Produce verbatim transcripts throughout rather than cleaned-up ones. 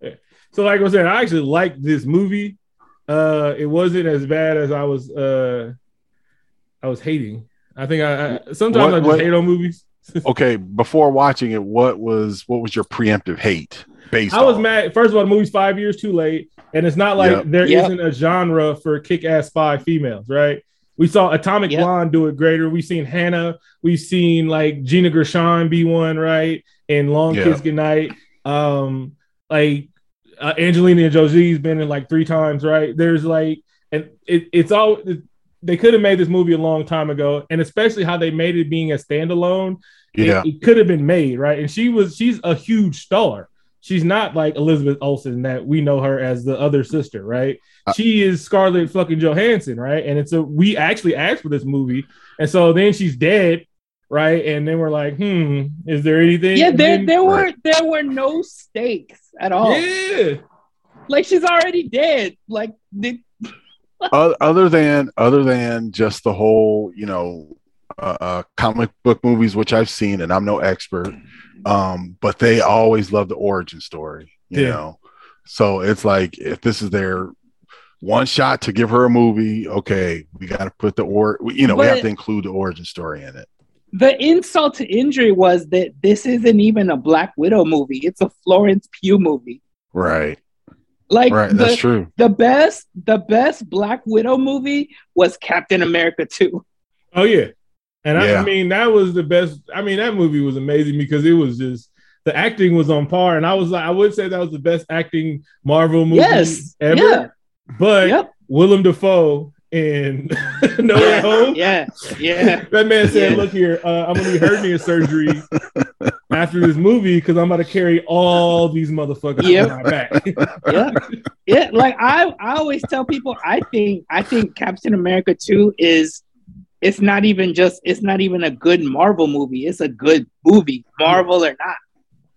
Yeah. So like I said, I actually liked this movie. Uh, it wasn't as bad as I was uh, I was hating. I think I, I sometimes what, I just what, hate on movies. Okay, before watching it, what was what was your preemptive hate based on? I was on? mad. First of all, the movie's five years too late, and it's not like yep. there yep. isn't a genre for kick-ass spy females, right? We saw Atomic yep. Blonde do it greater. We've seen Hannah. We've seen like Gina Gershon be one, right? And Long yep. Kiss Goodnight. Um, like uh, Angelina Jolie's been in like three times, right? There's like, and it, it's all. It, They could have made this movie a long time ago, and especially how they made it being a standalone. Yeah, it, it could have been made, right? And she was, she's a huge star. She's not like Elizabeth Olsen that we know her as the other sister, right? Uh, she is Scarlett fucking Johansson, right? And it's a, we actually asked for this movie, and so then she's dead, right? And then we're like, hmm, is there anything? Yeah, there, then, there were there were no stakes at all. Yeah, like she's already dead. Like the. other than other than just the whole, you know, uh, uh, comic book movies, which I've seen, and I'm no expert, um, but they always love the origin story, you yeah. know. So it's like, if this is their one shot to give her a movie, okay, we got to put the or, you know, but we have to include the origin story in it. The insult to injury was that this isn't even a Black Widow movie; it's a Florence Pugh movie, right? Like right, the, that's true. The best, the best Black Widow movie was Captain America two. Oh yeah, and yeah. I, I mean that was the best. I mean that movie was amazing because it was just the acting was on par, and I was like, I would say that was the best acting Marvel movie yes. ever. Yeah. But yep. Willem Dafoe in No Way Home. Yeah, yeah. That man said, yeah. "Look here, uh, I'm gonna be hernia surgery." After this movie, because I'm about to carry all these motherfuckers yep. on my back. yeah, yeah. Like I, I always tell people, I think, I think Captain America two is, it's not even just, it's not even a good Marvel movie. It's a good movie, Marvel or not.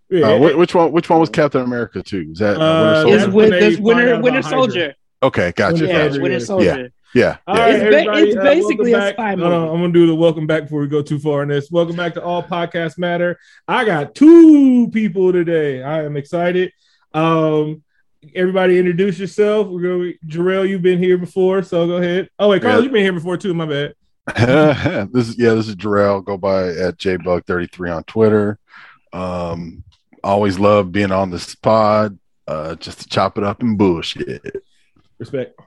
Yeah. Uh, which one? Which one was Captain America two? Is that uh, Winter Soldier? With, this Winter, Winter Soldier. Hydra. Okay, gotcha. Yeah, gotcha. Winter Soldier. Yeah. Yeah, yeah. Right, it's, ba- it's basically uh, a spy movie. Uh, I'm gonna do the welcome back before we go too far in this. Welcome back to All Podcasts Matter. I got two people today. I am excited. Um, everybody, introduce yourself. We're going. Jarrell, you've been here before, so go ahead. Oh wait, Carl, yeah. you've been here before too. My bad. this is yeah. This is Jarrell. Go by at J Bug thirty-three on Twitter. Um, always love being on this pod. Uh, just to chop it up and bullshit. Respect.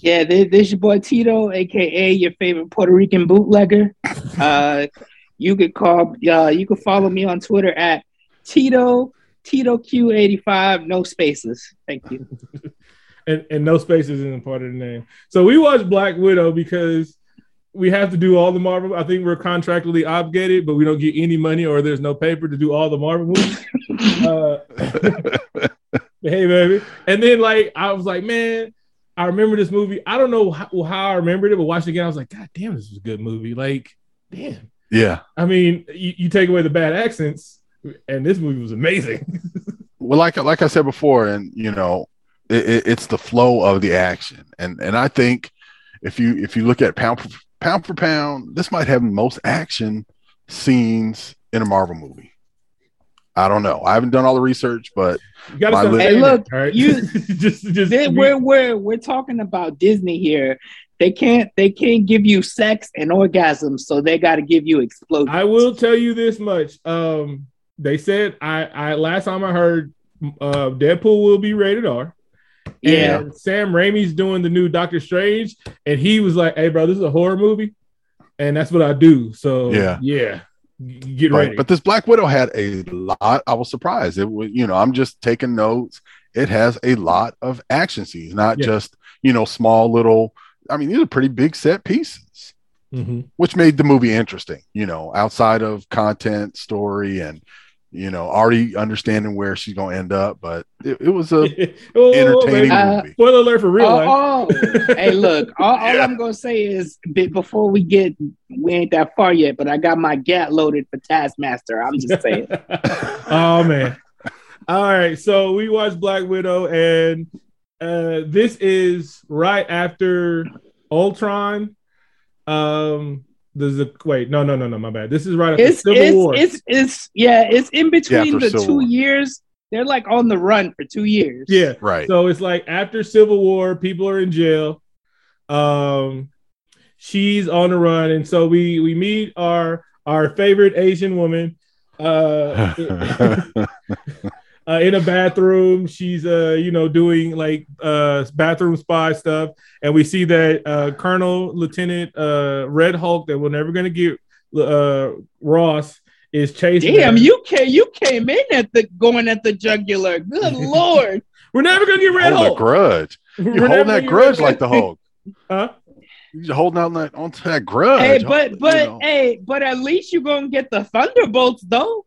Yeah, this your boy Tito, aka your favorite Puerto Rican bootlegger. Uh, you could call, uh, you could follow me on Twitter at Tito Tito Q eighty-five. No spaces, thank you. and and no spaces isn't part of the name. So we watched Black Widow because we have to do all the Marvel. I think we're contractually obligated, but we don't get any money or there's no paper to do all the Marvel movies. uh, hey, baby. And then like I was like, man. I remember this movie. I don't know how, how I remembered it, but watching it again, I was like, God damn, this is a good movie. Like, damn. Yeah. I mean, you, you take away the bad accents, and this movie was amazing. well, like like I said before, and you know, it, it, it's the flow of the action, and and I think if you if you look at pound for, pound for pound, this might have the most action scenes in a Marvel movie. I don't know. I haven't done all the research, but you gotta say, hey, look, it, right? you just, just they, we're we're we're talking about Disney here. They can't they can't give you sex and orgasms, so they got to give you explosions. I will tell you this much. Um, they said I, I last time I heard, uh, Deadpool will be rated R. Yeah. And Sam Raimi's doing the new Doctor Strange, and he was like, "Hey, bro, this is a horror movie, and that's what I do." So yeah, yeah. Get right, ready. But this Black Widow had a lot. I was surprised. It was, you know, I'm just taking notes. It has a lot of action scenes, not yeah. just, you know, small little. I mean, these are pretty big set pieces, mm-hmm. which made the movie interesting. You know, outside of content, story, and you know, already understanding where she's going to end up. But it, it was a oh, entertaining uh, movie. Spoiler alert for real life. Oh, oh. hey, look, all, all yeah. I'm going to say is before we get, we ain't that far yet, but I got my gat loaded for Taskmaster. I'm just saying. oh, man. All right. So we watched Black Widow, and uh, this is right after Ultron. Um, This is a, wait, no, no, no, no, my bad. This is right after it's, Civil it's, War. It's, it's, yeah, it's in between yeah, the two war. years they're like on the run for two years. Yeah. Right. So it's like after Civil War, people are in jail. Um, she's on the run. And so we, we meet our, our favorite Asian woman, uh, uh, in a bathroom. She's, uh, you know, doing like, uh, bathroom spy stuff. And we see that, uh, Colonel Lieutenant, uh, Red Hulk that we're never going to get, uh, Ross, is chasing. Damn, her. you came you came in at the going at the jugular. Good Lord. We're never gonna get Red Hold Hulk. Grudge. You're We're holding that grudge like the Hulk. Huh? You're holding out that onto that grudge. Hey, but but you know. hey, but at least you're gonna get the Thunderbolts though.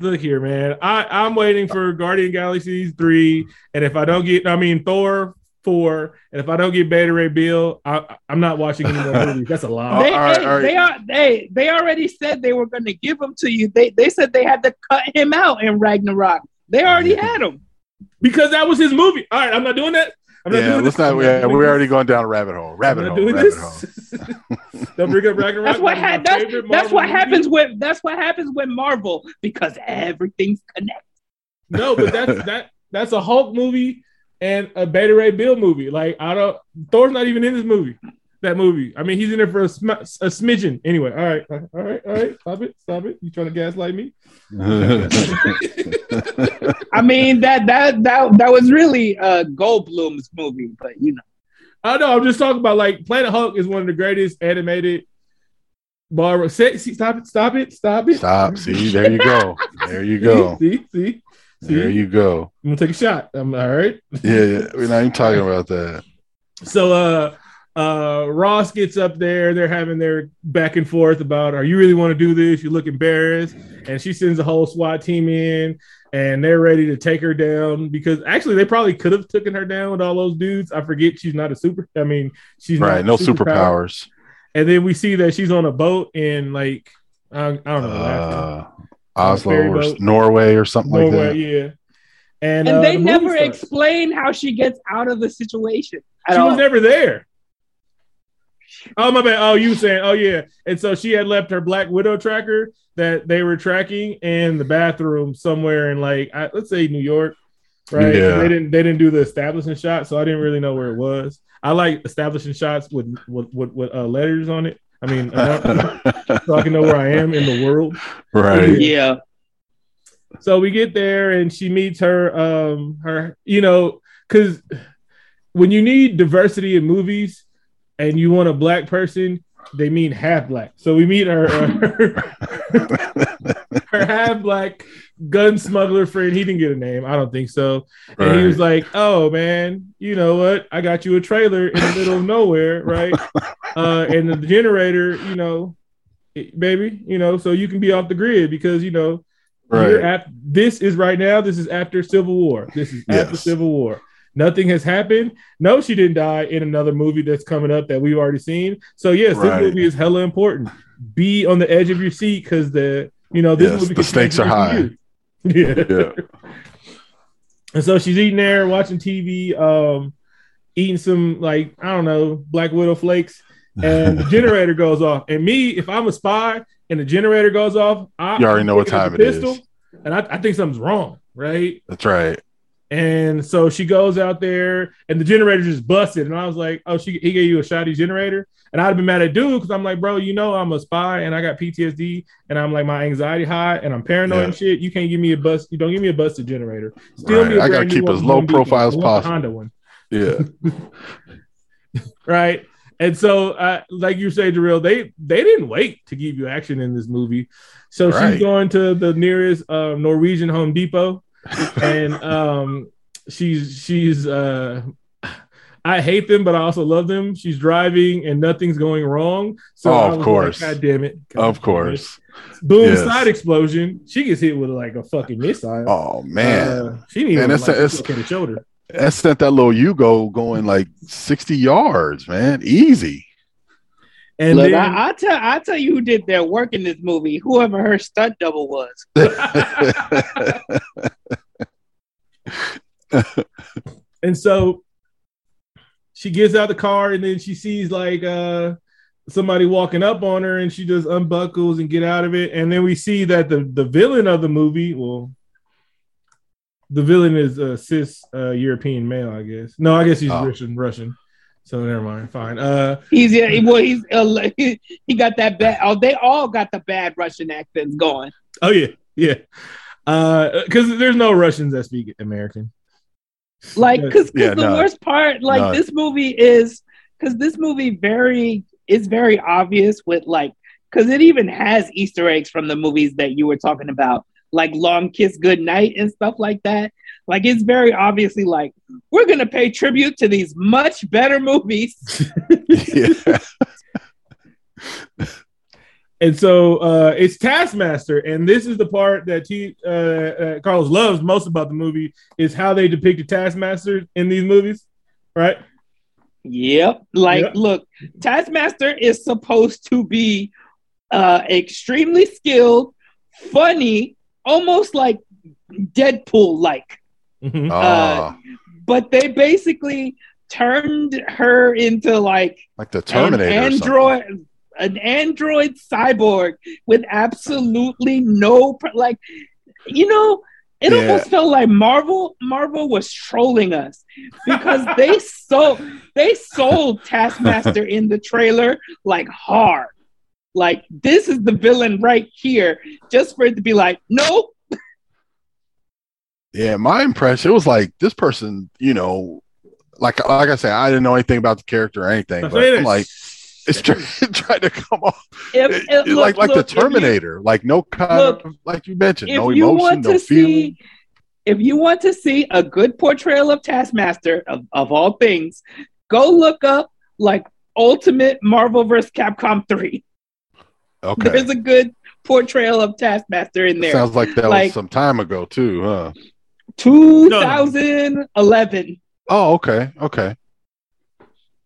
Look here, man. I, I'm waiting for Guardian Galaxies three. And if I don't get I mean Thor Four, and if I don't get Beta Ray Bill, I, I'm not watching any more movies. That's a lie. They, right, they, right. they are they they already said they were going to give him to you. They they said they had to cut him out in Ragnarok. They already had him because that was his movie. All right, I'm not doing that. I'm not yeah, doing let's this. not. We're, we're already going down a rabbit hole. Rabbit hole. Doing rabbit this. hole. Don't bring up Ragnarok. That's what, ha- that's, that's what happens with that's what happens with Marvel, because everything's connected. No, but that's that that's a Hulk movie. And a Beta Ray Bill movie. Like, I don't, Thor's not even in this movie, that movie. I mean, he's in there for a, sm- a smidgen. Anyway, all right, all right, all right. Stop it, stop it. You trying to gaslight me? I mean, that that that that was really uh, Goldblum's movie, but you know. I know, I'm just talking about, like, Planet Hulk is one of the greatest animated bar- see, see, Stop it, stop it, stop it. Stop, see, there you go. There you go. See, see. see. See? There you go. I'm gonna take a shot. I'm all right. Yeah, yeah. We're not even talking about that. So, uh, uh, Ross gets up there. They're having their back and forth about, "Are you really want to do this? You look embarrassed." And she sends a whole SWAT team in, and they're ready to take her down, because actually they probably could have taken her down with all those dudes. I forget she's not a super. I mean, she's right. Not no superpowers. superpowers. And then we see that she's on a boat in, like, I, I don't know. Uh... Oslo or Norway or something Norway, like that. Yeah. And, and uh, they the never explain how she gets out of the situation. She all. was never there. Oh, my bad. Oh, you saying, oh, yeah. And so she had left her Black Widow tracker that they were tracking in the bathroom somewhere in, like, I, let's say New York, right? Yeah. They didn't they didn't do the establishing shot, so I didn't really know where it was. I like establishing shots with, with, with, with uh, letters on it. I mean, so I can know where I am in the world. Right. Yeah. So we get there and she meets her, um, her, you know, because when you need diversity in movies and you want a black person, they mean half black. So we meet her, her, her half black gun smuggler friend. He didn't get a name. I don't think so. Right. And he was like, "Oh, man, you know what? I got you a trailer in the middle of nowhere, right? Uh, and the generator, you know, baby, you know, so you can be off the grid, because, you know, right. after, this is right now. This is after Civil War. This is after yes. Civil War. Nothing has happened. No, she didn't die in another movie that's coming up that we've already seen. So, yes, right. this movie is hella important. Be on the edge of your seat, because the, you know, this yes, movie the stakes are high. Yeah. yeah. And so she's eating there, watching T V, um, eating some, like, I don't know, Black Widow flakes. And the generator goes off. And me, if I'm a spy and the generator goes off, I you already know what time it is. And I, I think something's wrong, right? That's right. And so she goes out there, and the generator just busted. And I was like, "Oh, she he gave you a shoddy generator?" And I'd have been mad at dude, because I'm like, "Bro, you know I'm a spy, and I got P T S D, and I'm like, my anxiety high, and I'm paranoid yeah. and shit. You can't give me a bust. You don't give me a busted generator. Still, right. I gotta keep as low profile as possible. Honda one, yeah, right." And so, uh, like you say, Jarrell, they they didn't wait to give you action in this movie. So right. she's going to the nearest uh, Norwegian Home Depot. and um she's she's uh I hate them, but I also love them. She's driving and nothing's going wrong, so oh, of course like, god damn it god of damn course it. Boom yes. Side explosion. She gets hit with like a fucking missile. Oh man, uh, she didn't even man, that's like, that's, that's, the shoulder. That sent that little Yugo going like sixty yards, man, easy. And Look, then, I, I tell I tell you who did their work in this movie. Whoever her stunt double was. And so she gets out the car, and then she sees like uh, somebody walking up on her, and she just unbuckles and get out of it. And then we see that the the villain of the movie, well, the villain is a cis uh, European male, I guess. No, I guess he's oh. Russian. Russian. So never mind. Fine. Uh, he's yeah. He, well, he's uh, he, he got that bad. Oh, they all got the bad Russian accents going. Oh yeah, yeah. Because uh, there's no Russians that speak American. Like, because yeah, the no. worst part, like no. this movie is, because this movie very is very obvious with like, because it even has Easter eggs from the movies that you were talking about, like Long Kiss Goodnight and stuff like that. Like, it's very obviously like, we're going to pay tribute to these much better movies. And so uh, it's Taskmaster. And this is the part that he, uh, uh, Carlos loves most about the movie is how they depicted Taskmaster in these movies. Right? Yep. Like, yep. Look, Taskmaster is supposed to be uh, extremely skilled, funny, almost like Deadpool-like. Mm-hmm. Uh, but they basically turned her into like like the Terminator, an android, or an android cyborg with absolutely no like, you know, it yeah. almost felt like Marvel Marvel was trolling us because they sold they sold Taskmaster in the trailer like hard, like this is the villain right here, just for it to be like nope. Yeah, my impression, it was like this person, you know, like like I said, I didn't know anything about the character or anything, but I'm like it's trying, trying to come off if, it, it, look, like like look, the Terminator, you, like no kind look, of, like you mentioned, no emotion, no feeling. If you want to see a good portrayal of Taskmaster of, of all things, go look up like Ultimate Marvel versus. Capcom three. Okay, there's a good portrayal of Taskmaster in there. It sounds like that like, was some time ago too, huh? twenty eleven. Oh, okay. Okay.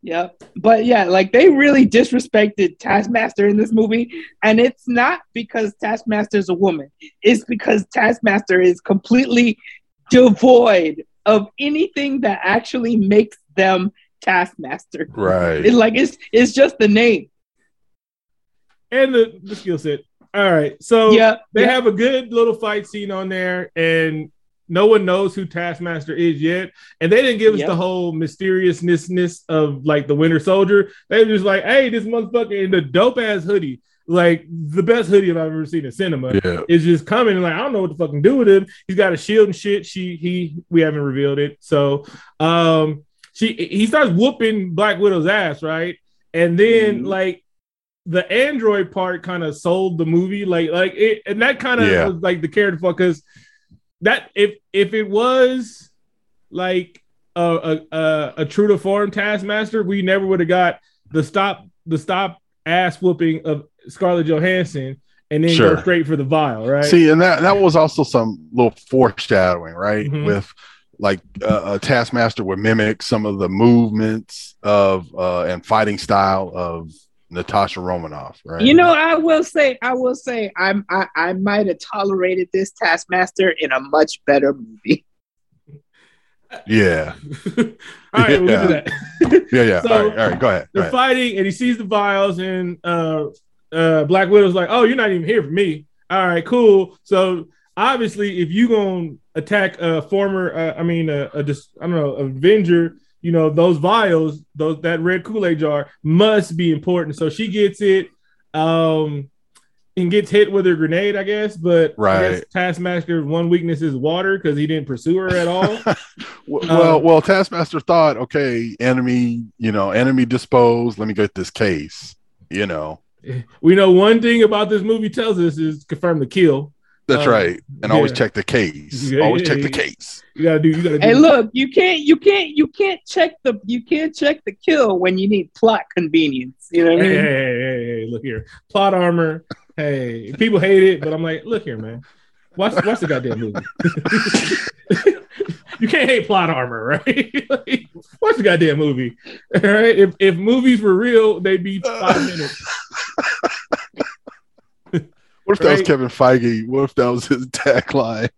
Yep. But yeah, like they really disrespected Taskmaster in this movie. And it's not because Taskmaster is a woman. It's because Taskmaster is completely devoid of anything that actually makes them Taskmaster. Right. It's like it's it's just the name. And the, the skill set. All right. So yeah, they yeah. have a good little fight scene on there and no one knows who Taskmaster is yet, and they didn't give us yep. the whole mysteriousness of like the Winter Soldier. They were just like, "Hey, this motherfucker in the dope ass hoodie, like the best hoodie I've ever seen in cinema, yeah. is just coming." And like, I don't know what to fucking do with him. He's got a shield and shit. She, he, we haven't revealed it. So, um, she, he starts whooping Black Widow's ass, right? And then mm-hmm. like. The android part kind of sold the movie, like, like it, and that kind of yeah. was like the character fuck, because that if if it was like a a, a, a true to form Taskmaster, we never would have got the stop the stop ass whooping of Scarlett Johansson and then sure. go straight for the vial, right? See, and that that was also some little foreshadowing, right? Mm-hmm. With like uh, a Taskmaster would mimic some of the movements of uh, and fighting style of Natasha Romanoff, right? You know, I will say, I will say, I'm, I, I might have tolerated this Taskmaster in a much better movie. Yeah. all right, yeah. we'll do that. yeah, yeah. So all right, all right, go ahead. They're go ahead. fighting, and he sees the vials, and uh, uh, Black Widow's like, "Oh, you're not even here for me." All right, cool. So obviously, if you gonna attack a former, uh, I mean, a, a just, I don't know, Avenger. You know, those vials, those that red Kool-Aid jar must be important. So she gets it um, and gets hit with her grenade, I guess. But right. I guess Taskmaster's one weakness is water because he didn't pursue her at all. well, um, well, Taskmaster thought, okay, enemy, you know, enemy disposed. Let me get this case, you know. We know one thing about this movie tells us is confirm the kill. That's um, right, and yeah. always check the case. Yeah, always yeah, check yeah. the case. You gotta do. You gotta do. Hey, look, you can't, you can't, you can't check the, you can't check the kill when you need plot convenience. You know what I mean? Hey, hey, hey, hey, look here, plot armor. Hey, people hate it, but I'm like, look here, man, watch, watch the goddamn movie. You can't hate plot armor, right? Like, watch the goddamn movie. All right, if if movies were real, they'd be five minutes. What if that right. was Kevin Feige? What if that was his tagline?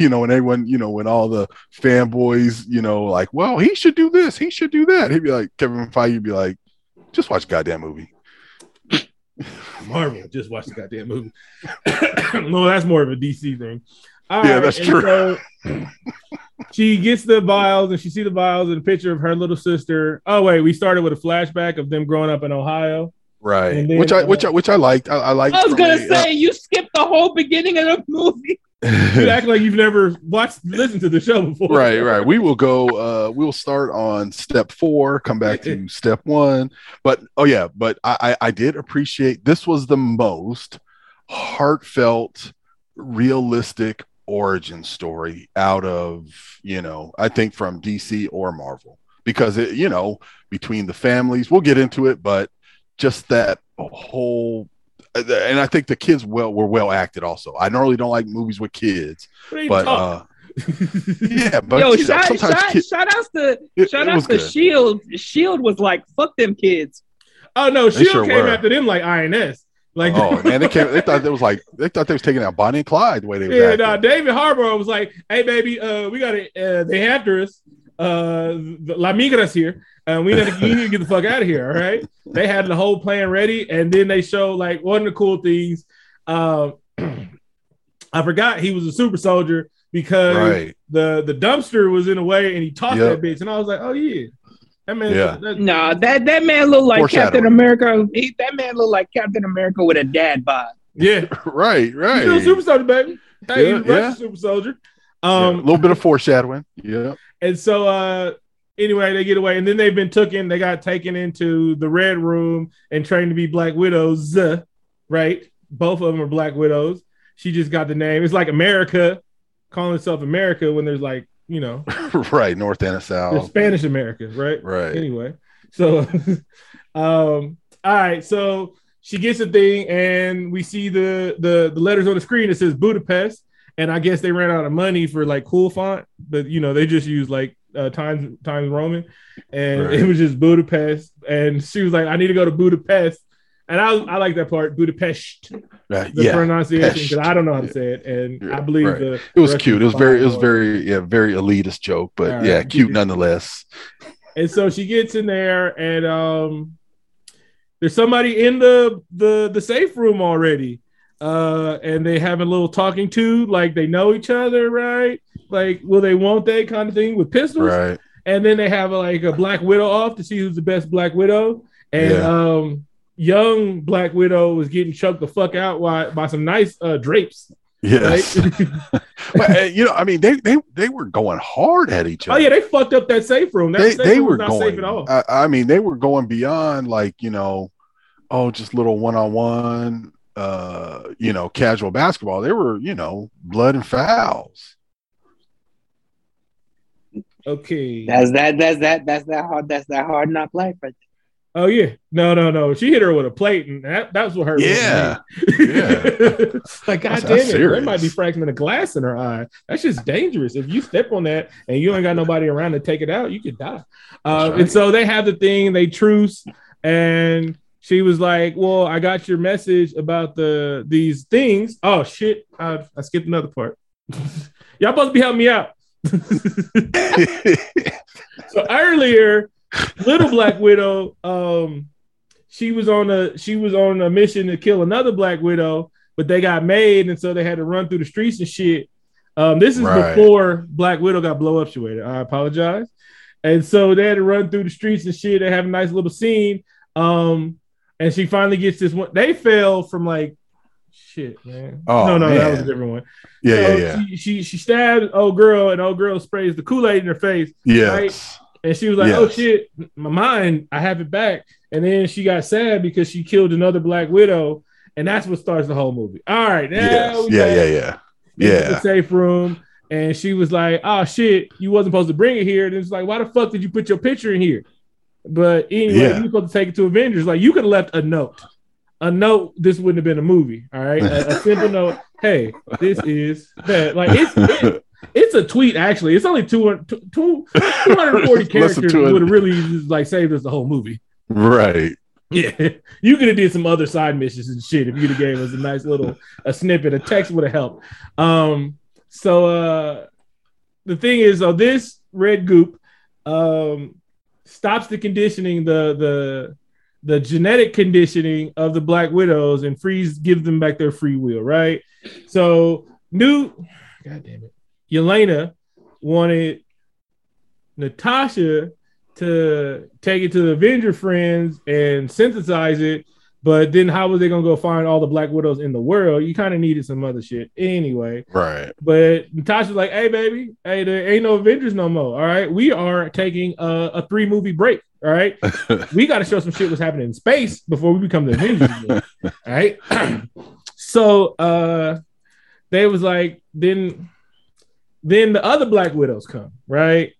You know, and everyone, you know, when all the fanboys, you know, like, well, he should do this, he should do that. He'd be like, Kevin Feige would be like, just watch the goddamn movie. Marvel, just watch the goddamn movie. No, that's more of a D C thing. All yeah, right. that's and true. So she gets the vials, and she sees the vials and a picture of her little sister. Oh wait, we started with a flashback of them growing up in Ohio. Right, then, which I uh, which I which I liked. I, I liked. I was gonna say uh, you skipped the whole beginning of the movie. You act like you've never watched, listened to the show before. Right, right. We will go. Uh, we'll start on step four. Come back to step one. But oh yeah, but I I, I did appreciate this was the most heartfelt, realistic origin story out of, you know, I think from D C or Marvel, because it, you know, between the families, we'll get into it, but. Just that whole, and I think the kids well were well acted. Also, I normally don't like movies with kids, but uh, yeah, but yo, you know, shout, shout, kids, shout outs to it, shout outs to good. Shield. Shield was like, fuck them kids. Oh no, Shield sure came were. after them like I N S. Like, oh man, they came. They thought they was like they thought they was taking out Bonnie and Clyde the way they was. Yeah, nah, David Harbour was like, hey baby, uh, we got it. Uh, they after us. Uh, La Migra's here. And we need, to, we need to get the fuck out of here, all right? They had the whole plan ready, and then they showed, like, one of the cool things. Uh, I forgot he was a super soldier because right. the, the dumpster was in the way, and he tossed yep. that bitch. And I was like, oh, yeah. That man, yeah. That, that, nah, that, that man looked like Captain America. He, that man looked like Captain America with a dad vibe. Yeah. right, right. He's a super soldier, baby. Hey, yeah, he's yeah. a super soldier. Um, yeah, a little bit of foreshadowing. Yeah. And so... uh. Anyway, they get away, and then they've been taken. They got taken into the Red Room and trained to be Black Widows, right? Both of them are Black Widows. She just got the name. It's like America calling itself America when there's like, you know. right, North and South. Spanish America, right? Right. Anyway, so, um, all right, so she gets the thing, and we see the, the, the letters on the screen. It says Budapest, and I guess they ran out of money for like cool font, but, you know, they just use like, Uh, times times Roman, and right. it was just Budapest, and she was like, "I need to go to Budapest," and I I like that part, Budapest, right. the yeah. pronunciation, because I don't know how to say it, and yeah. I believe right. the it was cute. It was very, it was very, yeah, very elitist joke, but right. yeah, cute nonetheless. And so she gets in there, and um, there's somebody in the the the safe room already, uh, and they have a little talking to, like they know each other, right? Like, will they, won't they kind of thing with pistols. Right. And then they have a, like a Black Widow off to see who's the best Black Widow. And yeah. um, young Black Widow was getting choked the fuck out by, by some nice uh, drapes. Yes. Right? But, you know, I mean, they, they they were going hard at each other. Oh, yeah, they fucked up that safe room. That they, safe they room were was not going, safe at all. I, I mean, they were going beyond like, you know, oh, just little one-on-one, uh, you know, casual basketball. They were, you know, blood and fouls. Okay, that's that. That's that. That's that hard. That's that hard knock life, right? Oh yeah, no, no, no. She hit her with a plate, and that, that was what hurt. Yeah, yeah. Like, God damn it, serious. There might be fragment of glass in her eye. That's just dangerous. If you step on that and you ain't got nobody around to take it out, you could die. Uh, right. And so they have the thing. They truce, and she was like, "Well, I got your message about the these things." Oh shit, I, I skipped another part. Y'all supposed to be helping me out. So earlier, little Black Widow, um, she was on a she was on a mission to kill another Black Widow, but they got made, and so they had to run through the streets and shit. Um, this is right. before Black Widow got blow uptuated. I apologize, and so they had to run through the streets and shit. They have a nice little scene, um, and she finally gets this one. They fell from like. Shit, man. Oh, no, no, man. That was a different one. Yeah, so yeah, yeah. She, she she stabbed old girl, and old girl sprays the Kool-Aid in her face. Yeah. Right? And she was like, yes. oh, shit, my mind, I have it back. And then she got sad because she killed another Black Widow, and that's what starts the whole movie. All right. Now yes. we yeah, yeah, yeah, yeah. Yeah. The safe room, and she was like, oh, shit, you wasn't supposed to bring it here. And it's like, why the fuck did you put your picture in here? But anyway, yeah. you were supposed to take it to Avengers. Like, you could have left a note. A note, this wouldn't have been a movie, all right? A, a simple note, hey, this is bad. Like, it's it, it's a tweet, actually. It's only two hundred forty characters that would have really just, like, saved us the whole movie. Right. Yeah. You could have did some other side missions and shit if you would have gave us a nice little a snippet. A text would have helped. Um, so uh, the thing is, so this red goop um, stops the conditioning, the the... the genetic conditioning of the Black Widows and frees give them back their free will, right? So new God damn it. Yelena wanted Natasha to take it to the Avenger friends and synthesize it, but then how was they going to go find all the Black Widows in the world? You kind of needed some other shit anyway. Right. But Natasha's like, hey, baby, hey, there ain't no Avengers no more, all right? We are taking a, a three-movie break, all right? We got to show some shit what's happening in space before we become the Avengers again, all right? So uh, they was like, then, then the other Black Widows come, right?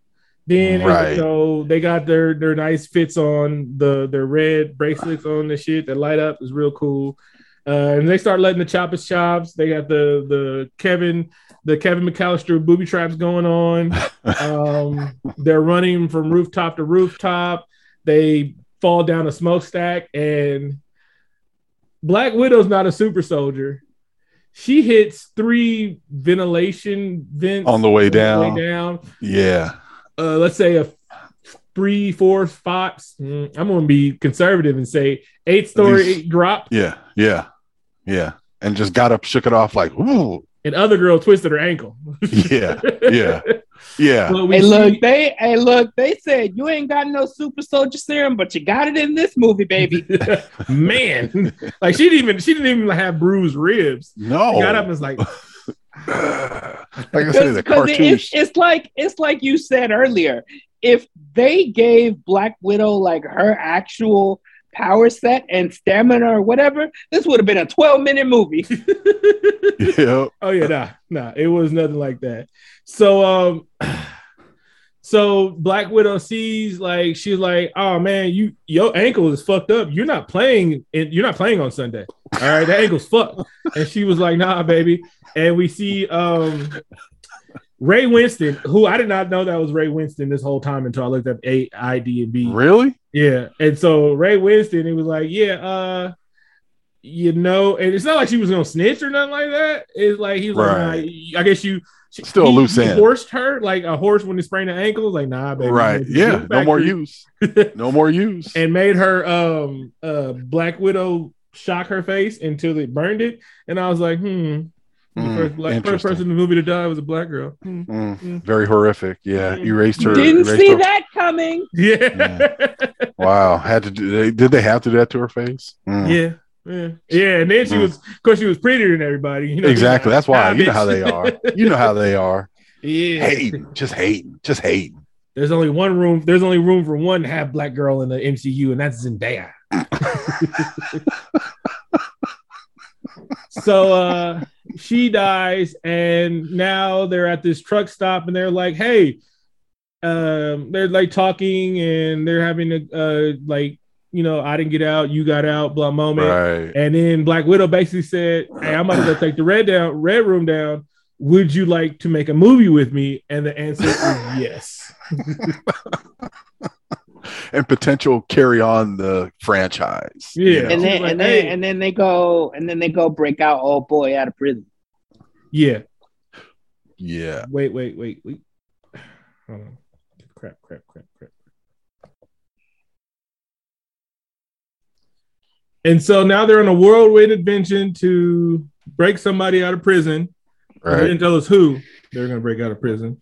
Then right. So they got their, their nice fits on, the their red bracelets on the shit that light up is real cool. Uh, and they start letting the choppers chops. They got the the Kevin the Kevin McAllister booby traps going on. Um, they're running from rooftop to rooftop. They fall down a smokestack, and Black Widow's not a super soldier. She hits three ventilation vents on the way down. On the way down. Yeah. Uh, let's say a three, four, five. Mm, I'm going to be conservative and say eight story eight drop. Yeah, yeah, yeah. And just got up, shook it off like, ooh. And other girl twisted her ankle. Yeah, yeah, yeah. So hey, see- look, they, hey, look, they said you ain't got no super soldier serum, but you got it in this movie, baby. Man, like she didn't even, she didn't even have bruised ribs. No, she got up and was like. Like I said, the cartoons. It's, it's like it's like you said earlier. If they gave Black Widow like her actual power set and stamina or whatever, this would have been a twelve minute movie. Yeah. Oh yeah, nah, nah. It was nothing like that. So, um, so Black Widow sees like she's like, oh man, you your ankle is fucked up. You're not playing. In, you're not playing on Sunday. All right, that ankle's fucked. And she was like, nah, baby. And we see um, Ray Winstone, who I did not know that was Ray Winstone this whole time until I looked up A, I, D, and B. Really? Yeah. And so Ray Winstone, he was like, yeah, uh, you know, and it's not like she was going to snitch or nothing like that. It's like, he was right. like, nah, I guess you she, still he, loose end. Horsed her like a horse when they sprained the ankle. Like, nah, baby. Right. Yeah. No more here. use. No more use. And made her um, uh, Black Widow shock her face until they burned it. And I was like, hmm. The mm, first, black, first person in the movie to die was a black girl. Mm, mm, mm. Very horrific. Yeah, mm. erased her. Didn't erased see her. that coming. Yeah. yeah. Wow. Had to do. They, did they have to do that to her face? Mm. Yeah. Yeah. Yeah. And then she mm. was, because she was prettier than everybody. You know, exactly. That's why. You know how they are. You know how they are. Yeah. Hating. Just hating. Just hating. There's only one room. There's only room for one half black girl in the M C U, and that's Zendaya. So uh, she dies, and now they're at this truck stop, and they're like, "Hey," um, they're like talking, and they're having a uh, like, you know, I didn't get out, you got out, blah moment. Right. And then Black Widow basically said, "Hey, I'm about to go take the red down, red room down. Would you like to make a movie with me?" And the answer is yes. And potential carry on the franchise. Yeah, you know? and then like, and then hey. and then they go and then they go break out old boy out of prison. Yeah, yeah. Wait, wait, wait, wait. Hold on. Crap, crap, crap, crap. And so now they're on a whirlwind adventure to break somebody out of prison. Right. They didn't tell us who they're going to break out of prison.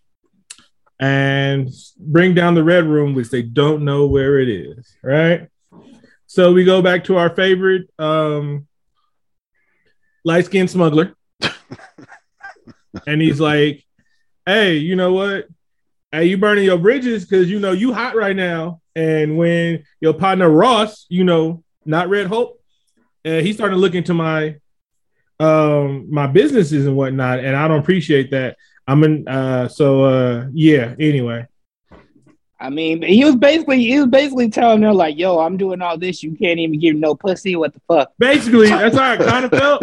And bring down the Red Room, which they don't know where it is, right? So we go back to our favorite um, light-skinned smuggler. And he's like, hey, you know what? Hey, you burning your bridges because, you know, you hot right now. And when your partner Ross, you know, not Red Hope, uh, he started looking to my, um, my businesses and whatnot, and I don't appreciate that. I'm in. Uh, so uh, yeah. Anyway, I mean, he was basically he was basically telling them like, "Yo, I'm doing all this. You can't even give no pussy. What the fuck?" Basically, that's how I kind of felt.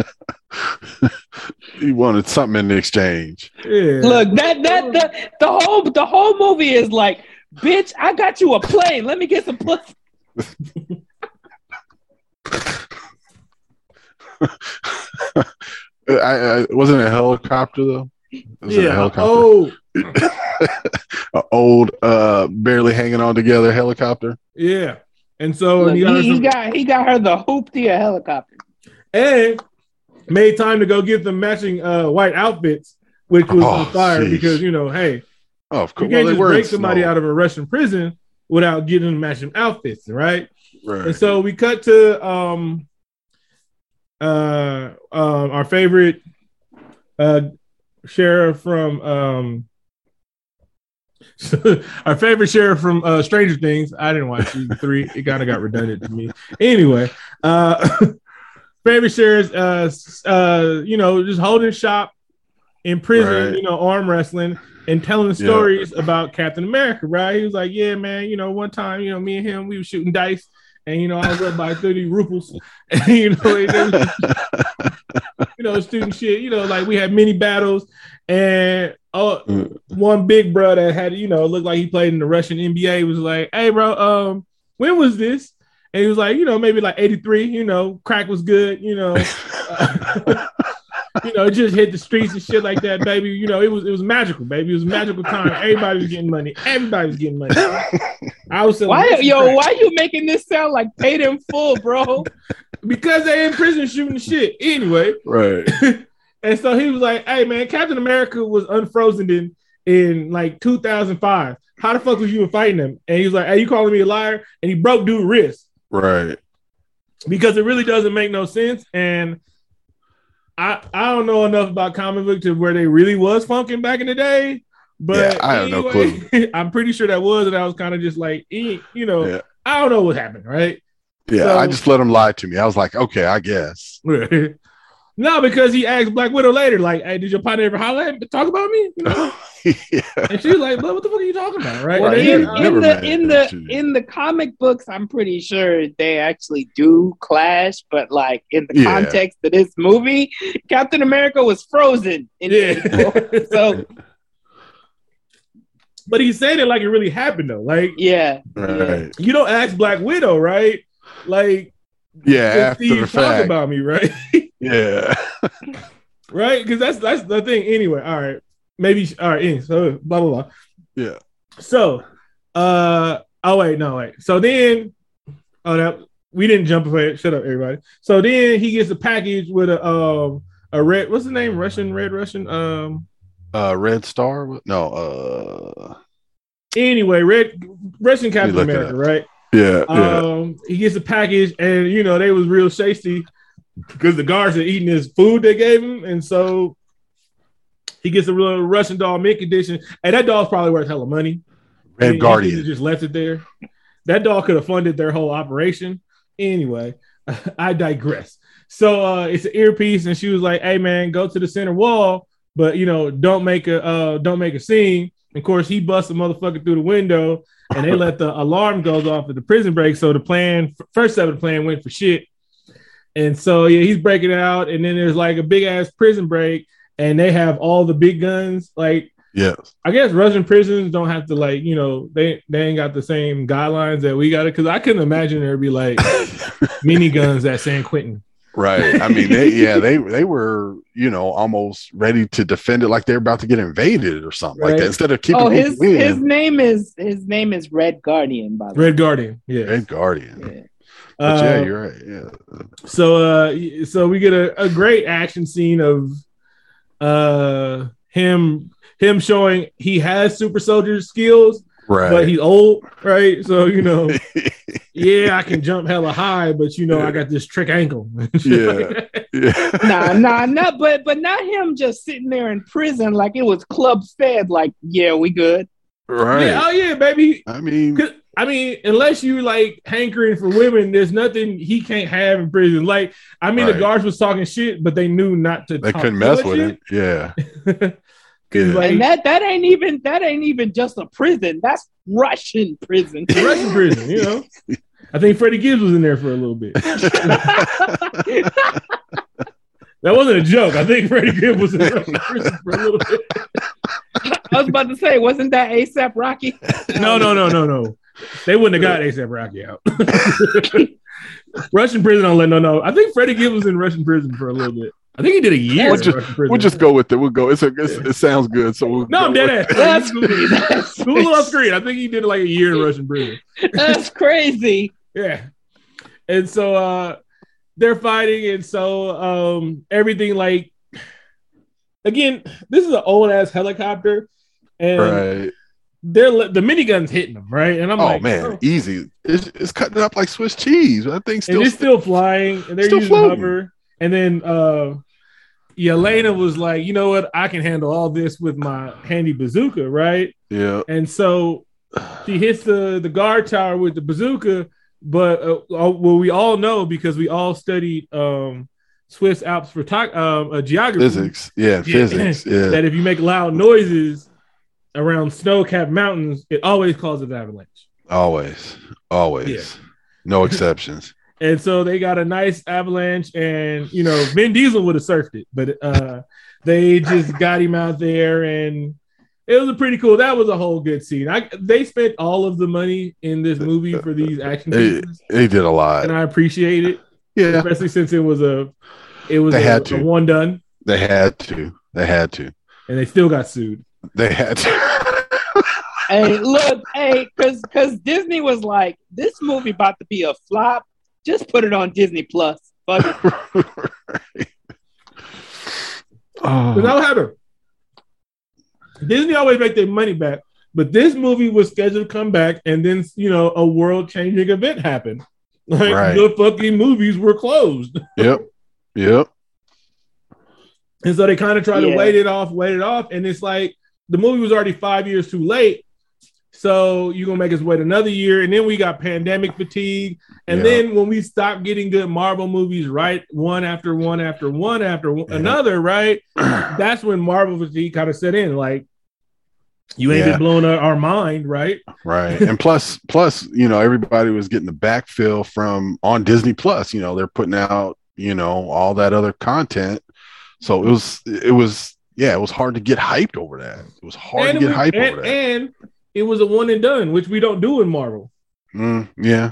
He wanted something in the exchange. Yeah. Look, that that the, the whole the whole movie is like, bitch, I got you a plane. Let me get some pussy. I, I wasn't a helicopter though. Yeah. Oh, an old, uh, barely hanging on together helicopter. Yeah. And so Look, and he, got he, some... got, he got her the hoopty a helicopter, and made time to go get them matching uh, white outfits which was oh, on fire geez. because, you know, hey, oh, of course. you can't well, just break somebody snow. out of a Russian prison without getting them matching outfits, right? Right. And so we cut to um, uh, uh, our favorite uh, sheriff from um, our favorite sheriff from uh, Stranger Things. I didn't watch season three. It kind of got redundant to me. Anyway, uh, favorite sheriff, uh, uh, you know, just holding shop in prison, right. you know, arm wrestling and telling stories yeah. about Captain America, right? He was like, yeah, man, you know, one time, you know, me and him, we were shooting dice, and, you know, I was up by thirty ruples, and, you know, and was, you know, shooting shit, you know, like, we had many battles, and oh, mm. one big bro that had, you know, looked like he played in the Russian N B A was like, hey, bro, um, when was this? And he was like, you know, maybe like eighty-three, you know, crack was good, you know. Uh, you know, just hit the streets and shit like that, baby. You know, it was it was magical, baby. It was a magical time. Everybody was getting money. Everybody was getting money. I was why, yo, crack. Why you making this sound like paid in full, bro? Because they in prison shooting the shit anyway. Right. And so he was like, "Hey, man, Captain America was unfrozen in in like two thousand five. How the fuck was you fighting him?" And he was like, "Hey, you calling me a liar?" And he broke dude's wrist. Right. Because it really doesn't make no sense. And I, I don't know enough about comic book to where they really was funking back in the day, but yeah, I have anyway, no clue. I'm pretty sure that was, and I was kind of just like, eh, you know, yeah. I don't know what happened, right? Yeah, so, I just let him lie to me. I was like, okay, I guess. No, because he asked Black Widow later, like, hey, did your partner ever holler at me, talk about me? You know? yeah. And she was like, what the fuck are you talking about, right? Well, in, in, in the in the shit. in the comic books, I'm pretty sure they actually do clash, but like in the yeah. context of this movie, Captain America was frozen. In yeah. So, but he said it like it really happened, though. Like, yeah, right. You don't ask Black Widow, right? Like, yeah, after the fact, talk about me, right? Yeah. Right? Because that's that's the thing. Anyway, all right. Maybe all right, so blah blah blah. Yeah. So uh oh wait, no, wait. So then oh that we didn't jump away. Shut up, everybody. So then he gets a package with a um a red what's the name? Russian, red Russian? Um uh Red Star? No, uh anyway, red Russian Captain America, right? Yeah. Um yeah. He gets a package and you know they was real shasty. Because the guards are eating his food they gave him, and so he gets a real Russian doll mint condition. And that doll's probably worth hella money. Red I mean, Guardian just left it there. That doll could have funded their whole operation. Anyway, I digress. So uh, it's an earpiece, and she was like, "Hey man, go to the center wall, but you know, don't make a uh, don't make a scene." Of course, he busts a motherfucker through the window, and they let the alarm goes off at the prison break. So the plan, first step of the plan, went for shit. And so, yeah, he's breaking out, and then there's like a big ass prison break, and they have all the big guns. Like, yes, I guess Russian prisons don't have to like, you know, they they ain't got the same guidelines that we got it because I couldn't imagine there'd be like mini guns at San Quentin. Right. I mean, they, yeah, they they were, you know, almost ready to defend it, like they're about to get invaded or something right. like that. Instead of keeping oh, his in, his name is his name is Red Guardian, by the way. Red Guardian. Yeah. Red Guardian. Yeah. But yeah, you're right. Yeah. Uh, so, uh, so we get a, a great action scene of uh, him him showing he has super soldier skills, right? But he's old, right? So you know, yeah, I can jump hella high, but you know, yeah. I got this trick ankle. yeah. yeah. Nah, nah, not but but not him just sitting there in prison like it was club fed. Like, yeah, we good. Right. Yeah, oh yeah, baby. I mean. I mean, unless you like hankering for women, there's nothing he can't have in prison. Like, I mean, right. the guards was talking shit, but they knew not to. They talk couldn't mess with shit. it. Yeah. yeah. Like, and that that ain't even that ain't even just a prison. That's Russian prison. Russian prison. You know, I think Freddie Gibbs was in there for a little bit. that wasn't a joke. I think Freddie Gibbs was in Russian prison for a little bit. I was about to say, wasn't that ASAP Rocky? no, no, no, no, no. They wouldn't have got ASAP Rocky out. Russian prison don't let no know. I think Freddie Gibbs was in Russian prison for a little bit. I think he did a year. We'll just, we'll just go with it. We'll go. It's a, it's, yeah. It sounds good. So we'll no, I'm dead ass. Google off screen. I think he did like a year in Russian prison. That's crazy. Yeah. And so uh, they're fighting, and so um, everything like again, this is an old ass helicopter, and right. they're the minigun's hitting them, right? And I'm oh, like, man, oh man, easy. It's, it's cutting up like Swiss cheese. That thing's still and it's still flying, and they're using floating. Hover. And then uh, Yelena was like, you know what? I can handle all this with my handy bazooka, right? Yeah. And so she hits the, the guard tower with the bazooka. But uh, well, we all know because we all studied um, Swiss Alps for to- um, uh, geography. Physics. Yeah, yeah. Physics. Yeah. That if you make loud noises around snow-capped mountains, it always causes avalanche. Always. Always. Yeah. No exceptions. And so they got a nice avalanche, and you know, Vin Diesel would have surfed it, but uh, they just got him out there, and it was a pretty cool. That was a whole good scene. I, they spent all of the money in this movie for these action pieces. They, they did a lot, and I appreciate it. Yeah, especially since it was a, it was they a, had to. a one done. They had to. They had to. And they still got sued. They had to. Hey, look, hey, because because Disney was like, this movie about to be a flop. Just put it on Disney Plus. Fuck it. Right. Oh. Without having Disney always make their money back, but this movie was scheduled to come back, and then you know a world changing event happened. Like right. the fucking movies were closed. Yep. Yep. And so they kind of tried yeah. to wait it off, wait it off, and it's like the movie was already five years too late. So you're going to make us wait another year. And then we got pandemic fatigue. And yeah. then when we stopped getting good Marvel movies, right, one after one after one after one, yeah. another, right, that's when Marvel fatigue kind of set in. Like, you ain't yeah. been blowing our mind, right? Right. And plus, plus, you know, everybody was getting the backfill from on Disney Plus. You know, they're putting out, you know, all that other content. So it was, it was, yeah, it was hard to get hyped over that. It was hard and to get we, hyped and, over that. And, It was a one and done, which we don't do in Marvel. Mm, yeah,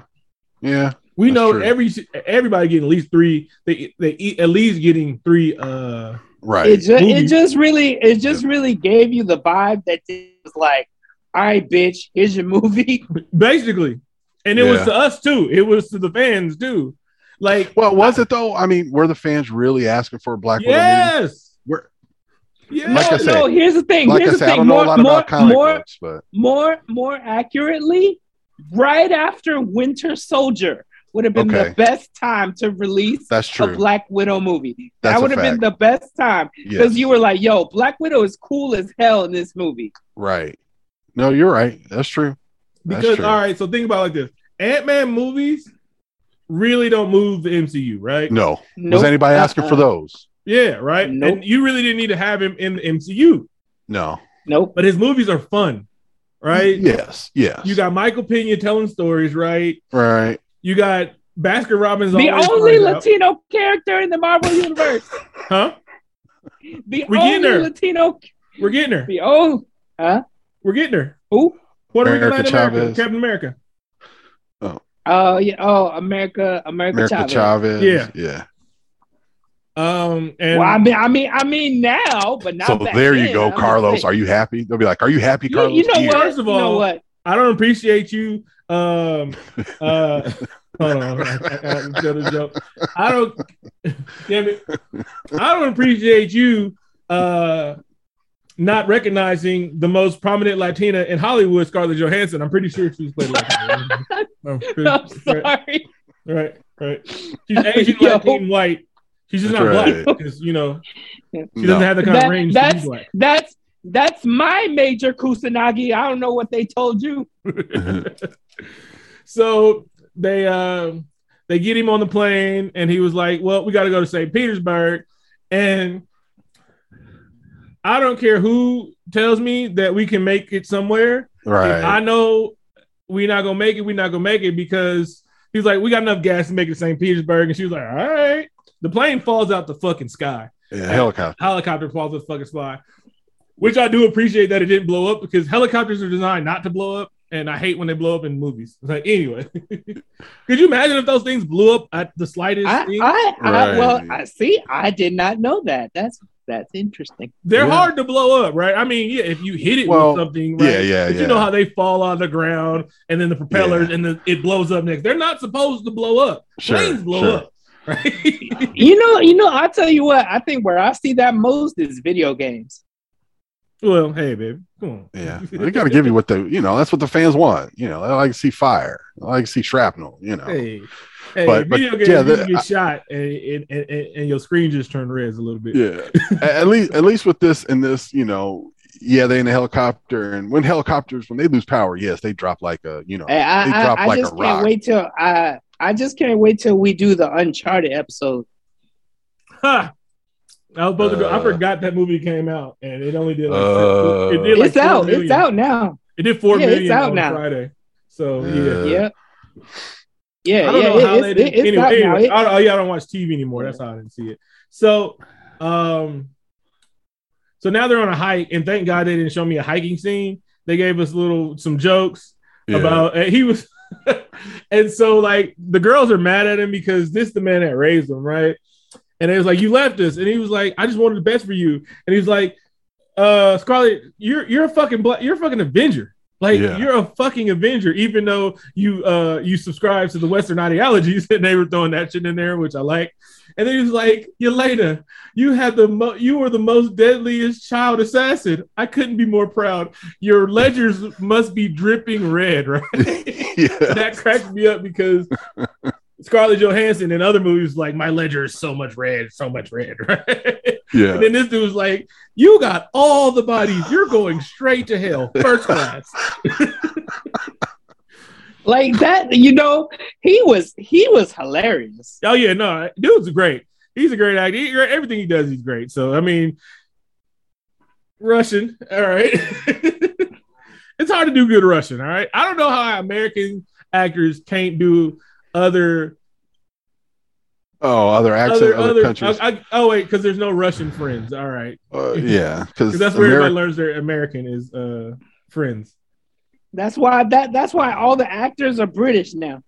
yeah. We know true. every everybody getting at least three. They they eat, at least getting three. Uh, right. It just, it just really it just yeah. really gave you the vibe that it was like, all right, bitch, here's your movie, basically. And it yeah. was to us too. It was to the fans too. Like, well, was I, it though? I mean, were the fans really asking for a Black Widow? Yes. We're Yeah, like no, I said, no, here's the thing. Like here's I said, the thing. I don't more, know a lot more, about comic more, books, but more, more accurately, right after Winter Soldier would have been okay. the best time to release That's true. a Black Widow movie. That's that would have fact. been the best time because yes. you were like, "Yo, Black Widow is cool as hell in this movie." Right? No, you're right. That's true. That's because true. all right, so think about it like this: Ant-Man movies really don't move the M C U, right? No. Nope. Was anybody asking uh-uh. for those? Yeah, right. Nope. And you really didn't need to have him in the M C U. No. Nope. But his movies are fun, right? Yes, yes. You got Michael Pena telling stories, right? Right. You got Baskin Robbins. The only Latino out. character in the Marvel Universe. Huh? The We're only her. Latino. We're getting her. The only. Huh? We're getting her. Who? Puerto Rican Latin America. Captain America. Oh. Oh, uh, yeah. Oh, America, America, America Chavez. Chavez. Yeah. Yeah. Um and well, I mean, I mean, I mean now, but now. So there you then, go, I'm Carlos. Are you happy? They'll be like, "Are you happy, Carlos?" You, you know, yeah. what? First of all, you know what? I don't appreciate you. Um, uh, hold on, I, I, I, joke. I don't. Damn it! I don't appreciate you uh, not recognizing the most prominent Latina in Hollywood, Scarlett Johansson. I'm pretty sure she's played Latina. I'm, pretty, I'm sorry. Right, right, right. She's Asian, Latin, white. She's just that's not right. black because, you know, she no. doesn't have the kind that, of range that's, to be black. That's, that's my major Kusanagi. I don't know what they told you. So they uh, they get him on the plane, and he was like, well, we got to go to Saint Petersburg. And I don't care who tells me that we can make it somewhere. Right. If I know we're not going to make it. We're not going to make it because he's like, we got enough gas to make it to Saint Petersburg. And she was like, all right. The plane falls out the fucking sky. Yeah, helicopter. Helicopter falls out the fucking sky, which I do appreciate that it didn't blow up because helicopters are designed not to blow up, and I hate when they blow up in movies. Like anyway, could you imagine if those things blew up at the slightest? I, thing? I, I right. well, I see. I did not know that. That's that's interesting. They're yeah. hard to blow up, right? I mean, yeah, if you hit it well, with something, right? yeah, yeah, but yeah. You know how they fall on the ground, and then the propellers, yeah. and the, it blows up next. They're not supposed to blow up. Sure, planes blow sure. up. right? you know, you know. I tell you what, I think where I see that most is video games. Well, hey, baby, come on. Yeah, they got to give you what they, you know, that's what the fans want. You know, I like to see fire. I like to see shrapnel. You know, hey, hey but, video but, games yeah, the, you get I, shot and, and, and and your screen just turned red a little bit. Yeah, at least at least with this and this, you know. Yeah, they in the helicopter, and when helicopters when they lose power, yes, they drop like a you know. Hey, I, they drop I, I like just a rock. Can't wait till I I just can't wait till we do the Uncharted episode. Huh. I was supposed uh, to. Go, I forgot that movie came out, and it only did like uh, it did like it's out. Million. It's out now. It did four yeah, million it's out on now. Friday. So uh, yeah, yeah, I don't yeah, know it, how they did. It, anyway, anyway I, don't, I don't watch T V anymore. That's how I didn't see it. So, um. So now they're on a hike, and thank God they didn't show me a hiking scene. They gave us little some jokes yeah. about and he was, and so like the girls are mad at him because this is the man that raised them, right? And it was like, you left us, and he was like, I just wanted the best for you, and he was like, uh, Scarlett, you're you're a fucking black, you're a fucking Avenger, like yeah. you're a fucking Avenger, even though you uh you subscribe to the Western ideologies, and they were throwing that shit in there, which I like. And then he was like, Yelena, you had the mo- you were the most deadliest child assassin. I couldn't be more proud. Your ledgers must be dripping red, right? Yeah. That cracked me up because Scarlett Johansson in other movies like, my ledger is so much red, so much red, right? Yeah. And then this dude was like, you got all the bodies. You're going straight to hell, first class. Like that, you know, he was he was hilarious. Oh yeah, no, dude's great. He's a great actor. He, everything he does, he's great. So I mean, Russian, all right. It's hard to do good Russian, all right. I don't know how American actors can't do other. Oh, other accents, other, other countries. I, I, oh wait, because there's no Russian friends. All right. Uh, yeah, because that's where Ameri- everybody learns their American is uh, friends. That's why that that's why all the actors are British now.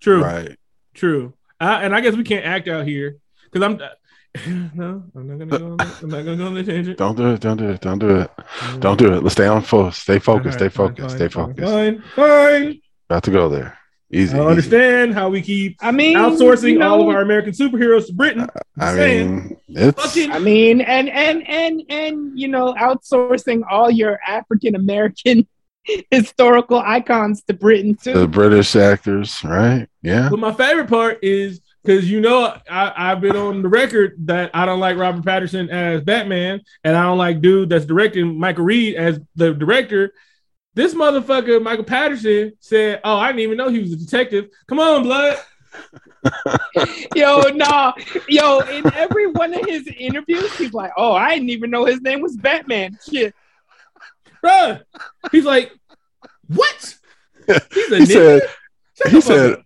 True, right? True, I, and I guess we can't act out here because I'm uh, no, I'm not gonna go. On the, I'm not gonna go on the tangent. Don't do it. Don't do it. Don't do it. Don't do it. Let's stay on focus. Stay focused. Right, stay fine, focused. Fine, stay focused. Fine, fine. About to go there. Easy. I understand easy. How we keep. I mean, outsourcing you know, all of our American superheroes to Britain. I mean, it's, fucking, I mean, and and and and you know, outsourcing all your African American. Historical icons to Britain too. The British actors, right? Yeah. But my favorite part is because you know I, I've been on the record that I don't like Robert Pattinson as Batman, and I don't like dude that's directing Michael Reed as the director. This motherfucker, Michael Pattinson, said, "Oh, I didn't even know he was a detective. Come on, blood." yo, nah, yo. In every one of his interviews, he's like, "Oh, I didn't even know his name was Batman." Shit. Bruh, he's like, what? He's a he nigga? said, he said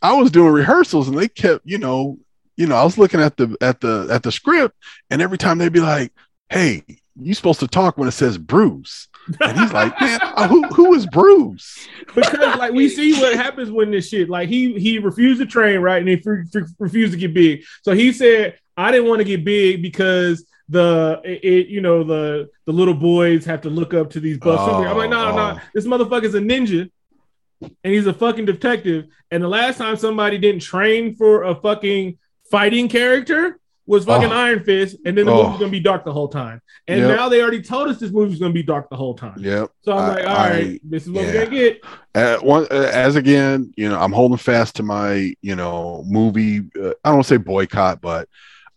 I was doing rehearsals and they kept, you know, you know, I was looking at the at the at the script, and every time they'd be like, hey, you supposed to talk when it says Bruce. And he's like, man, who who is Bruce? Because like we see what happens when this shit, like he he refused to train, right? And he f- f- refused to get big. So he said, I didn't want to get big because The it you know the the little boys have to look up to these buff oh, superheroes. I'm like, no, no, oh. This motherfucker's a ninja, and he's a fucking detective. And the last time somebody didn't train for a fucking fighting character was fucking oh. Iron Fist, and then the oh. movie's gonna be dark the whole time. And yep. now they already told us this movie's gonna be dark the whole time. Yep. So I'm I, like, all I, right, this is what yeah. we're gonna get. Uh, one, uh, as again, you know, I'm holding fast to my you know movie. Uh, I don't want to say boycott, but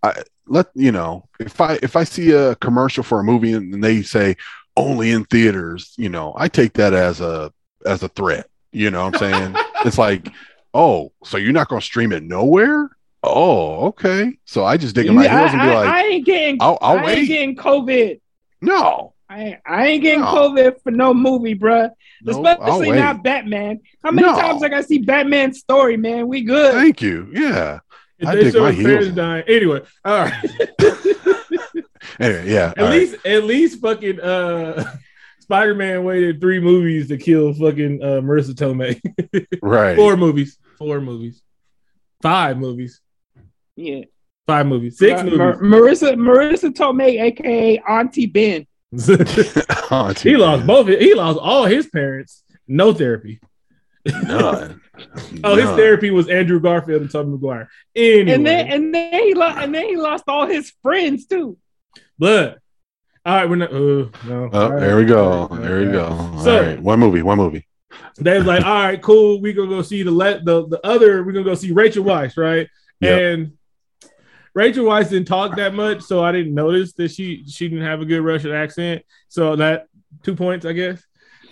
I. Let you know if I if I see a commercial for a movie and they say only in theaters, you know, I take that as a as a threat. You know what I'm saying? It's like, oh, so you're not gonna stream it nowhere? Oh, okay. So I just dig in my heels and be like, I, I ain't getting, I'll, I'll I wait. ain't getting COVID. No. I, I ain't getting no. COVID for no movie, bruh. Nope, Especially not Batman. How many no. times I gotta see Batman's story, man? We good. Thank you. Yeah. If I they show fans dying. Anyway, all right. anyway, yeah. At least, right. at least, fucking uh, Spider-Man waited three movies to kill fucking uh, Marissa Tomei. Right. Four movies. Four movies. Five movies. Yeah. Five movies. Six uh, movies. Mar- Marissa Marissa Tomei, aka Auntie Ben. Auntie he Ben. lost both. He lost all his parents. No therapy. None. Oh, his therapy was Andrew Garfield and Tobey Maguire. Anyway. And then and then he lost and then he lost all his friends too. But all right, we're not. Uh, no. Oh, right. There we go. Right. There we go. All so, right, one movie, one movie. They was like, all right, cool. We're gonna go see the let the, the other. We're gonna go see Rachel Weisz, right? Yep. And Rachel Weisz didn't talk that much, so I didn't notice that she she didn't have a good Russian accent. So that two points, I guess.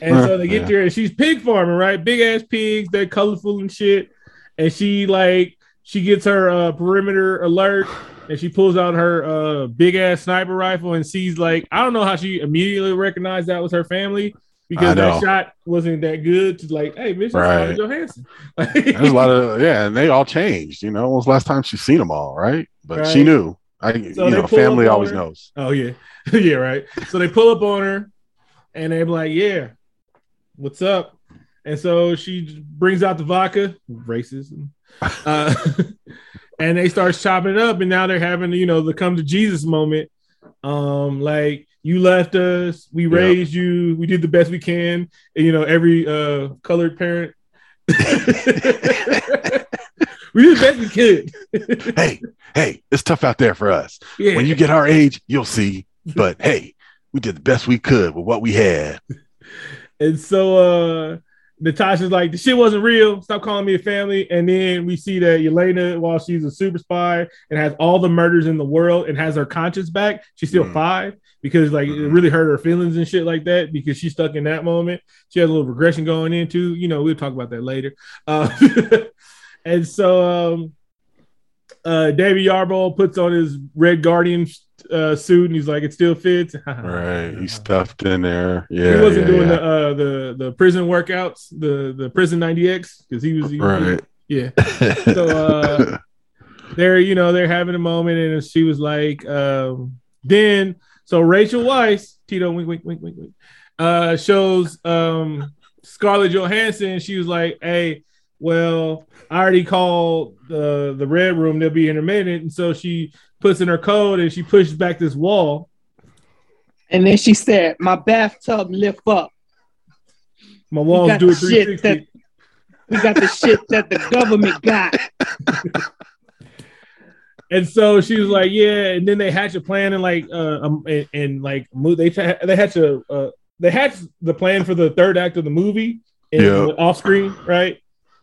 And so they get yeah. there, and she's pig farming, right? Big ass pigs, they're colorful and shit. And she like she gets her uh, perimeter alert. And she pulls out her uh, big-ass sniper rifle and sees, like, I don't know how she immediately recognized that was her family because that shot wasn't that good. She's like, hey, bitch, Scarlett Johansson. There's a lot of, yeah, and they all changed. You know, when was the last time she's seen them all, right? But right. she knew. I, so you know, family always her. knows. Oh, yeah. yeah, right. So they pull up on her, and they're like, yeah, what's up? And so she brings out the vodka. Racism. Uh And they start chopping it up, and now they're having, you know, the come to Jesus moment. Um, like, you left us, we yep. raised you, we did the best we can. And, you know, every uh, colored parent, we did the best we could. hey, hey, it's tough out there for us. Yeah. When you get our age, you'll see. But hey, we did the best we could with what we had. And so, uh, Natasha's like, the shit wasn't real. Stop calling me a family. And then we see that Yelena, while she's a super spy and has all the murders in the world and has her conscience back, she's still mm. five because like mm. it really hurt her feelings and shit like that because she's stuck in that moment. She has a little regression going into, you know, we'll talk about that later. Uh, and so um, uh, David Harbour puts on his Red Guardian uh, suit and he's like, it still fits. Right. He's stuffed in there. Yeah. He wasn't yeah, doing yeah. the, uh, the, the prison workouts, the, the prison ninety X because he was, he, right. He, yeah. so, uh, they're, you know, they're having a moment and she was like, um, then, so Rachel Weisz, Tito, wink, wink, wink, wink, wink, uh, shows, um, Scarlett Johansson. She was like, hey, well, I already called the, the Red Room. They'll be in a minute. And so she puts in her code and she pushes back this wall. And then she said, my bathtub lift up. My walls do it three sixty. That, we got the shit that the government got. And so she was like, yeah. And then they hatch a plan and like, uh, um, and, and like, move. They they hatch a, uh, they hatch the plan for the third act of the movie and yeah. off screen, right?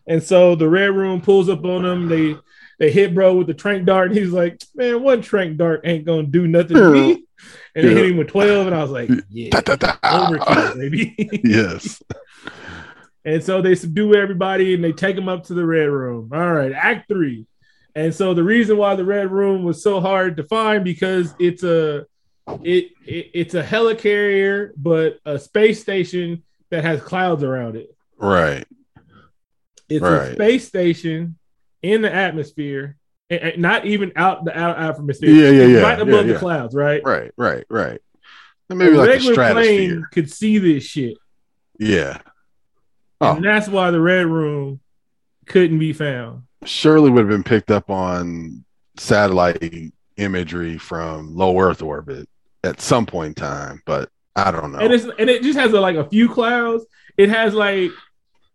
And so the Red Room pulls up on them. They they hit bro with the trank dart. And he's like, man, one trank dart ain't going to do nothing to me. And yeah. they hit him with twelve. And I was like, yeah, da, da, da. Overkill, baby. Yes. And so they subdue everybody and they take them up to the Red Room. All right. Act three. And so the reason why the Red Room was so hard to find because it's a, it, it it's a helicarrier, but a space station that has clouds around it. Right. It's right. a space station in the atmosphere, and, and not even out the out atmosphere. Yeah, yeah, yeah. Right above yeah, yeah. the clouds, right? Right, right, right. And maybe a like regular a stratosphere. Plane could see this shit. Yeah. Oh. And that's why the Red Room couldn't be found. Surely would have been picked up on satellite imagery from low Earth orbit at some point in time, but I don't know. And it's and it just has a, like a few clouds. It has like.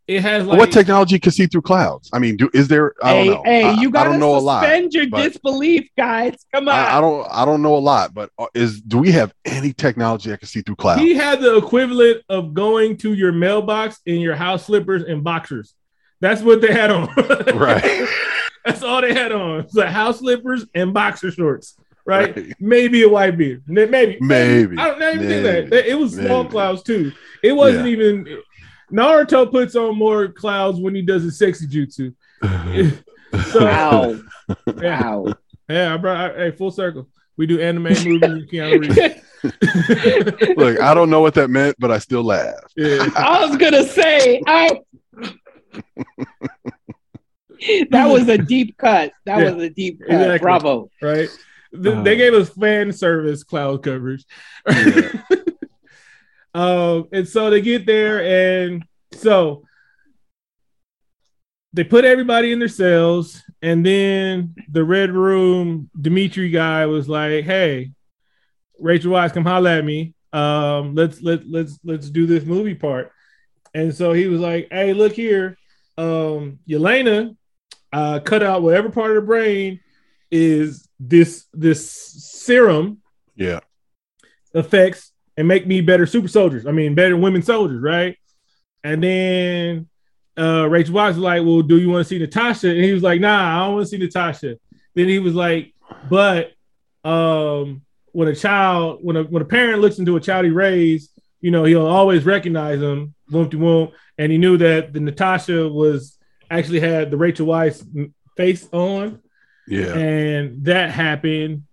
It has like, what technology can see through clouds? I mean, do is there? I don't hey, know. Hey, I, you gotta I don't know suspend a lot, your disbelief, guys. Come on. I, I don't. I don't know a lot, but is do we have any technology that can see through clouds? He had the equivalent of going to your mailbox in your house slippers and boxers. That's what they had on. Right. That's all they had on. It's like house slippers and boxer shorts. Right? Right, maybe a white beard, maybe, maybe. maybe. I don't I even think that it was small maybe. Clouds too. It wasn't yeah. even. Naruto puts on more clouds when he does his sexy jutsu. So, wow. Yeah. Wow. Yeah, bro. I, hey, full circle. We do anime movies with Keanu Reeves. Look, I don't know what that meant, but I still laughed. Yeah. I was going to say, I... that was a deep cut. That yeah. was a deep cut. Exactly. Bravo. Right? Um, they gave us fan service cloud coverage. Yeah. Um, and so they get there, and so they put everybody in their cells, and then the Red Room Dimitri guy was like, "Hey, Rachel Weisz, come holla at me. Um, let's let let's let's do this movie part." And so he was like, "Hey, look here, um, Yelena uh, cut out whatever part of the brain is this this serum. Yeah. Affects and make me better super soldiers. I mean, better women soldiers, right? And then uh, Rachel Weisz was like, well, do you want to see Natasha? And he was like, nah, I don't want to see Natasha. Then he was like, but um, when a child, when a when a parent looks into a child he raised, you know, he'll always recognize him, womp to womp. And he knew that the Natasha was actually had the Rachel Weisz face on. Yeah. And that happened.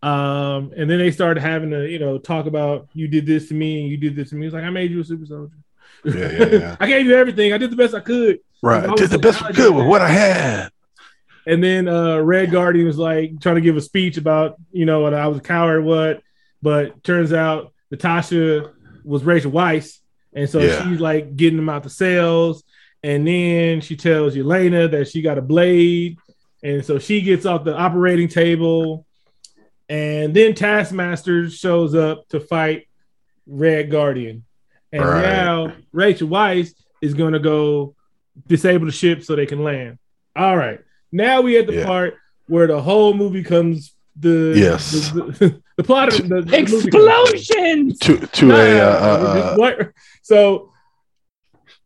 Um, and then they started having to, you know, talk about you did this to me and you did this to me. It's like, I made you a super soldier. Yeah, yeah, yeah. I gave you everything. I did the best I could. Right. I did the best I could with what I had. And then uh, Red Guardian was like trying to give a speech about, you know, what I was a coward, what, but turns out Natasha was Rachel Weisz. And so yeah. she's like getting him out the cells. And then she tells Yelena that she got a blade. And so she gets off the operating table. And then Taskmaster shows up to fight Red Guardian. And right. now Rachel Weisz is going to go disable the ship so they can land. All right. Now we at the yeah. part where the whole movie comes. The yes. The, the, the plot of the, the explosions. To to nah, a uh, uh, so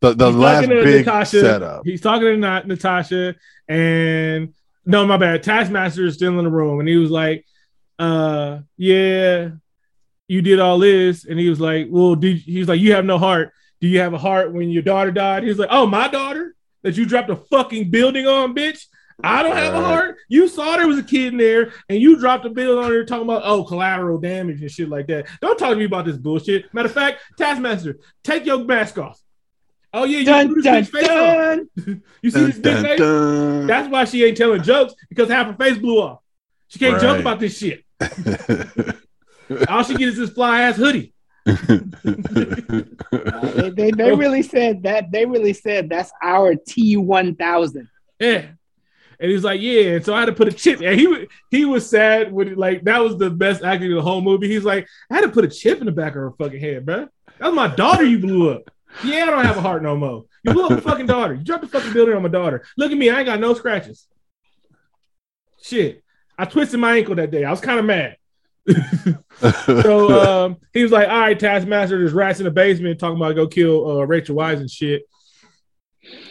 the the last big Natasha, setup. He's talking to Natasha, and no, my bad. Taskmaster is still in the room, and he was like, "Uh, yeah, you did all this," and he was like, "Well, did he was like you have no heart? Do you have a heart when your daughter died?" He was like, "Oh, my daughter that you dropped a fucking building on, bitch." I don't have a heart. You saw there was a kid in there, and you dropped a bill on her talking about, oh, collateral damage and shit like that. Don't talk to me about this bullshit. Matter of fact, Taskmaster, take your mask off. Oh, yeah, you dun, threw this dun, face dun. Off. You see dun, this big face? Dun. That's why she ain't telling jokes, because half her face blew off. She can't right. joke about this shit. All she gets is this fly-ass hoodie. uh, they, they, they really said that. They really said that's our T one thousand. Yeah. And he was like, yeah. And so I had to put a chip. And he he was sad when, like, that was the best acting of the whole movie. He's like, I had to put a chip in the back of her fucking head, bro. That was my daughter you blew up. Yeah, I don't have a heart no more. You blew up a fucking daughter. You dropped the fucking building on my daughter. Look at me. I ain't got no scratches. Shit. I twisted my ankle that day. I was kind of mad. so um, he was like, all right, Taskmaster, there's rats in the basement talking about go kill uh, Rachel Weisz and shit.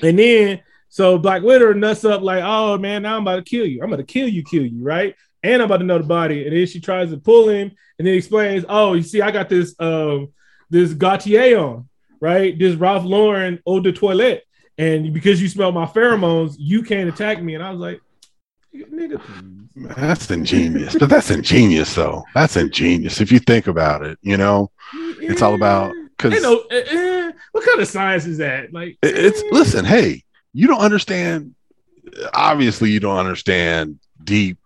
And then so Black Widow nuts up like, oh, man, now I'm about to kill you. I'm about to kill you, kill you, right? And I'm about to know the body. And then she tries to pull him, and then he explains, oh, you see, I got this um, this Gautier on, right? This Ralph Lauren eau de toilette. And because you smell my pheromones, you can't attack me. And I was like, nigga, please. That's ingenious. But that's ingenious, though. That's ingenious if you think about it, you know? Yeah. It's all about... Cause, you know, uh, uh, what kind of science is that? Like, it's uh, listen, hey. You don't understand, obviously, you don't understand deep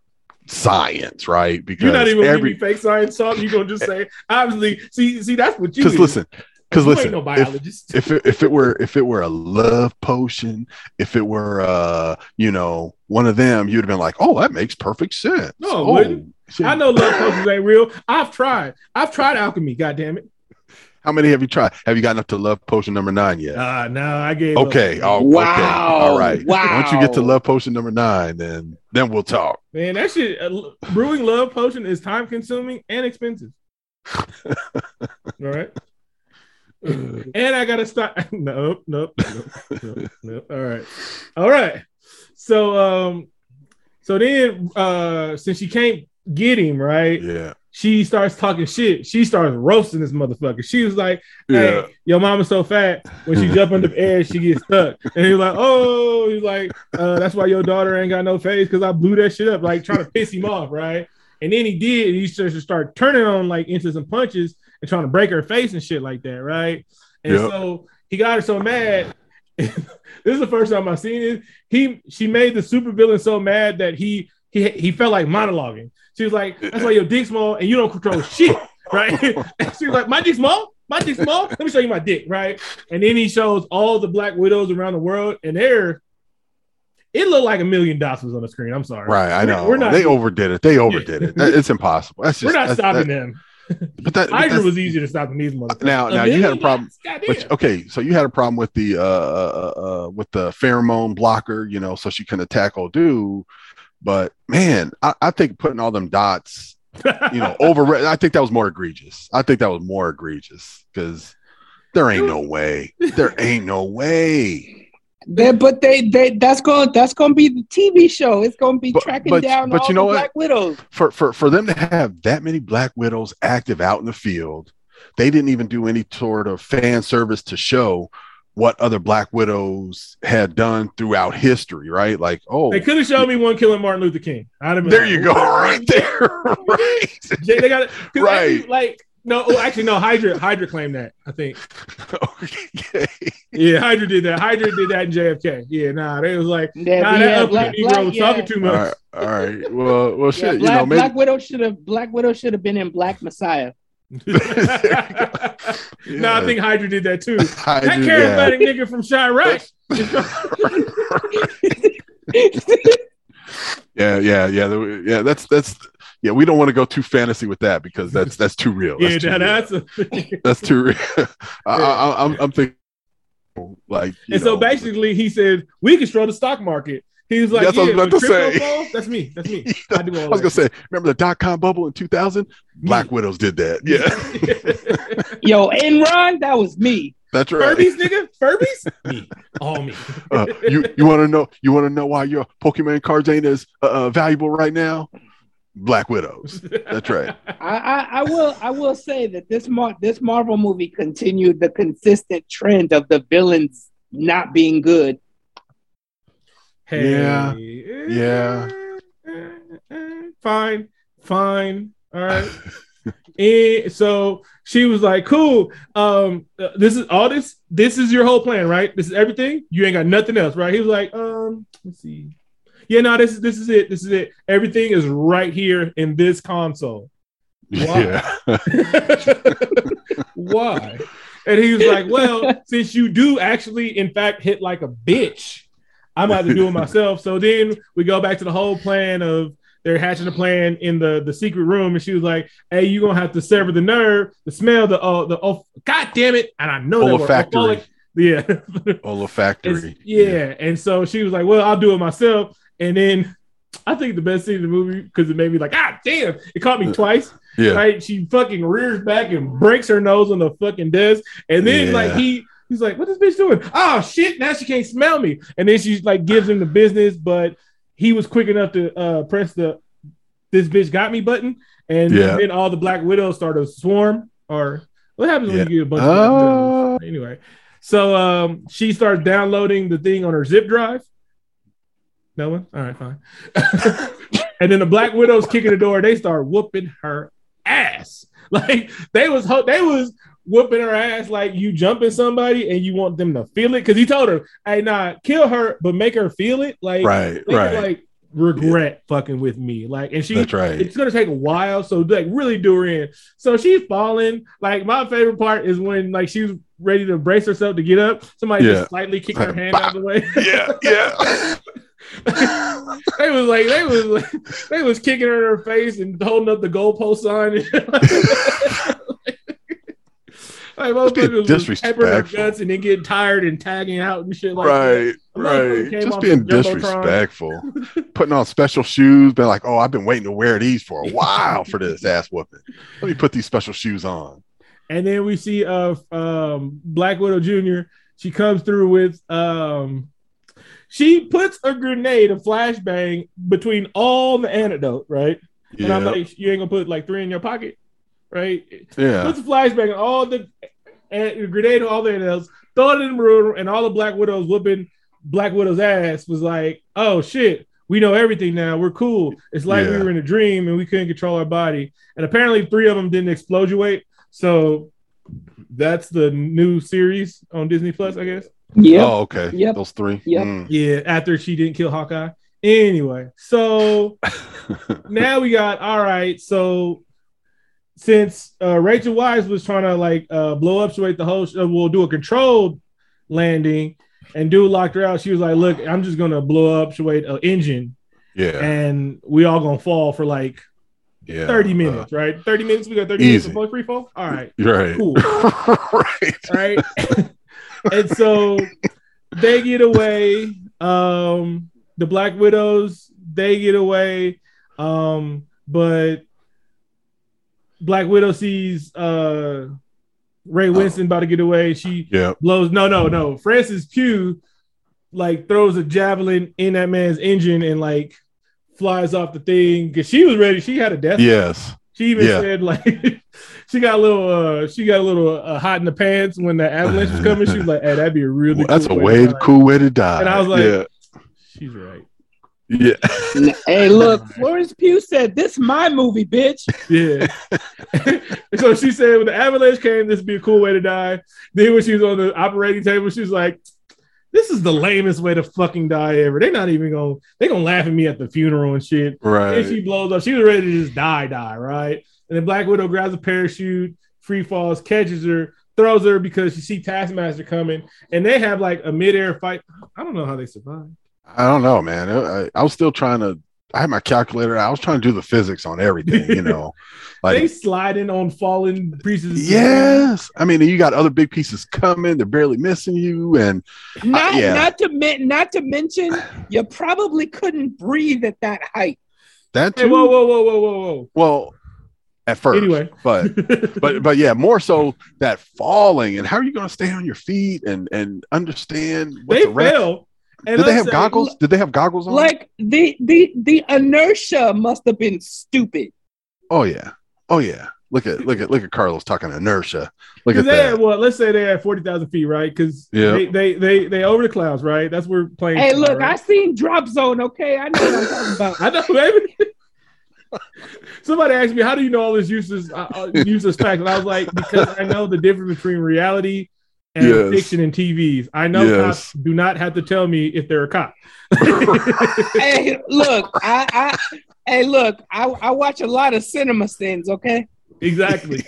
science, right? Because you're not even every gonna give me fake science talk. You're going to just say, obviously, see, see, that's what you Because listen, because listen, ain't no biologist. If, if, it, if it were, if it were a love potion, if it were, uh, you know, one of them, you'd have been like, oh, that makes perfect sense. No, oh, wouldn't. I know love potions ain't real. I've tried. I've tried alchemy, goddammit. How many have you tried? Have you gotten up to love potion number nine yet? Uh, no, I gave okay. up. Oh, wow. Okay. All right. Wow. Once you get to love potion number nine, then then we'll talk. Man, that shit, uh, brewing love potion is time consuming and expensive. All right. And I got to stop. Nope, nope, nope, nope, nope. All right. All right. So, um, so then uh, since she can't get him, right? Yeah. She starts talking shit. She starts roasting this motherfucker. She was like, hey, yeah. your mama's so fat. When she jump under the air, she gets stuck. And he was like, oh, he's like, uh, that's why your daughter ain't got no face, because I blew that shit up, like trying to piss him off, right? And then he did. And he starts to start turning on like inches and punches and trying to break her face and shit like that, right? And yep. so he got her so mad. This is the first time I've seen it. He, she made the supervillain so mad that he he he felt like monologuing. She was like, that's why your dick's small and you don't control shit, right? She was like, my dick's small? My dick's small? Let me show you my dick, right? And then he shows all the Black Widows around the world, and they're, it looked like a million dots was on the screen. I'm sorry. Right, I know. We're not, they overdid it. They overdid yeah. it. It's impossible. That's just, we're not that's, stopping that, them. But that Hydra was easier to stop than these motherfuckers. Now, now you had a problem. Which, okay, so you had a problem with the uh, uh, uh, with the pheromone blocker, you know, so she couldn't attack old dude. But man, I, I think putting all them dots, you know, over. I think that was more egregious. I think that was more egregious because there ain't no way. There ain't no way. They, but they, they that's going that's going to be the T V show. It's going to be but, tracking but, down but all you know the Black Widows. For, for for them to have that many Black Widows active out in the field, they didn't even do any sort of fan service to show what other Black Widows had done throughout history, right? Like, oh, they could have shown me one killing Martin Luther King. I'd have been there. Like, you go, right there, right? They got it right. Actually, like. No, oh, actually, no. Hydra, Hydra claimed that. I think. Okay. Yeah, Hydra did that. Hydra did that in J F K. Yeah, nah, they was like, yeah, nah, that up black, black, was yeah. talking too much. All right, all right. well, well, shit. Yeah, black, you know, maybe... Black Widow should have. Black Widow should have been in Black Messiah. yeah. No, I think Hydra did that too. Hydra, that charismatic yeah. nigga from Chirac. yeah, yeah, yeah, yeah. That's that's. Yeah, we don't want to go too fantasy with that because that's that's too real. That's yeah, too that, real. that's a that's too real. I, I, I'm, I'm thinking like, you and know, so basically he said we control the stock market. He was like, that's yeah, what I was about to say. Falls, that's me. That's me. I do all I was that. gonna say, remember the dot com bubble in two thousand? Black Widows did that. Yeah. Yo, Enron, that was me. That's right. Furbies, nigga. Furbies? me. All me. uh, you you want to know? You want to know why your Pokemon cards ain't as uh, uh, valuable right now? Black Widows. That's right. I, I, I will I will say that this Mar- this Marvel movie continued the consistent trend of the villains not being good. Hey. Yeah. Yeah. Fine. Fine. All right. And so she was like, cool. Um, this is all this. This is your whole plan, right? This is everything. You ain't got nothing else, right? He was like, um, let's see. Yeah, no, this is this is it. This is it. Everything is right here in this console. Why? Yeah. Why? And he was like, well, since you do actually, in fact, hit like a bitch, I'm about to do it myself. So then we go back to the whole plan of they're hatching a plan in the, the secret room. And she was like, hey, you're going to have to sever the nerve, the smell, the, oh, the, oh, God damn it. And I know olfactory. Yeah. Olfactory. Yeah. Yeah. And so she was like, well, I'll do it myself. And then I think the best scene in the movie, because it made me like, ah, damn, it caught me twice. Yeah. Right? She fucking rears back and breaks her nose on the fucking desk. And then, yeah. like, he he's like, what is this bitch doing? Oh, shit, now she can't smell me. And then she, like, gives him the business, but he was quick enough to uh, press the this bitch got me button. And yeah. then all the Black Widows start to swarm. Or what happens yeah. when you get a bunch oh. of anyway. So um, she starts downloading the thing on her zip drive. No one? All right, fine. And then the Black Widows kicking the door. They start whooping her ass. Like they was ho- they was whooping her ass like you jumping somebody and you want them to feel it. Because he told her, hey, nah, kill her, but make her feel it. Like, right, right. Her, like regret yeah. fucking with me. Like, and she, that's right. It's going to take a while. So like really do her in. So she's falling. Like my favorite part is when like she was ready to brace herself to get up. Somebody yeah. just slightly kicked like, her hand bah. out of the way. Yeah, yeah. they was like they was like, they was kicking her in her face and holding up the goalpost sign. Like most people was pepper her guts and then getting tired and tagging out and shit like right, that. Right, right. Just being disrespectful, putting on special shoes. Been like, oh, I've been waiting to wear these for a while for this ass whooping. Let me put these special shoes on. And then we see uh um, Black Widow Junior She comes through with um. She puts a grenade, a flashbang, between all the antidote, right? Yeah. And I'm like, you ain't gonna put like three in your pocket, right? Yeah. Puts a flashbang, and all the and grenade, and all the antidotes, throw it in the room, and all the Black Widows whooping Black Widow's ass was like, oh shit, we know everything now. We're cool. It's like yeah. we were in a dream and we couldn't control our body. And apparently, three of them didn't exploduate. So that's the new series on Disney Plus, I guess. Yeah. Oh, okay. Yep. Those three. Yep. Mm. Yeah. After she didn't kill Hawkeye. Anyway, so now we got all right. So since uh, Rachel Weisz was trying to like uh, blow up, the whole sh- uh, we'll do a controlled landing, and dude locked her out. She was like, "Look, I'm just gonna blow up, Shwade, uh, engine. Yeah, and we all gonna fall for like Yeah, thirty minutes, uh, right? Thirty minutes. We got thirty easy. minutes before free fall. All right, right, cool, right, right. And so they get away. Um, the Black Widows they get away, um, but Black Widow sees uh, Ray Winstone oh. about to get away. She yep. blows. No, no, no. Florence Pugh like throws a javelin in that man's engine and like flies off the thing because she was ready. She had a death. Yes. Rate. She even yeah. said like she got a little uh, she got a little uh, hot in the pants when the avalanche was coming. She was like, "Hey, that'd be a really well, cool that's a way, way to cool way to die." And I was like, yeah. "She's right." Yeah. Hey, look, Florence Pugh said, "This is my movie, bitch." Yeah. So she said, when the avalanche came, this would be a cool way to die. Then when she was on the operating table, she was like, "This is the lamest way to fucking die ever. They're not even gonna they're gonna laugh at me at the funeral and shit." Right. And she blows up. She was ready to just die, die, right? And then Black Widow grabs a parachute, free falls, catches her, throws her because she see Taskmaster coming, and they have like a midair fight. I don't know how they survived. I don't know, man. I, I was still trying to. I had my calculator. I was trying to do the physics on everything, you know. Like they sliding on fallen pieces. Yes, I mean, you got other big pieces coming. They're barely missing you, and not I, yeah. not to men- not to mention, you probably couldn't breathe at that height. That too. Hey, whoa, whoa, whoa, whoa, whoa, whoa. Well, at first, anyway, but but but yeah, more so that falling and how are you going to stay on your feet and and understand what they the fell. Rest- And Did they have say, goggles? Did they have goggles on? Like the the the inertia must have been stupid. Oh yeah, oh yeah. Look at look at look at Carlos talking inertia. Look at they that. Had, well, let's say they had forty thousand feet, right? Because yeah. they, they they they over the clouds, right? That's where planes. Hey, look, right? I seen Drop Zone. Okay, I know what I'm talking about. I know, baby. Somebody asked me, "How do you know all this useless uh, useless facts?" And I was like, "Because I know the difference between reality." And yes. fiction and T Vs. I know yes. cops do not have to tell me if they're a cop. Hey, look, I, I hey, look, I, I watch a lot of cinema sins, okay? Exactly.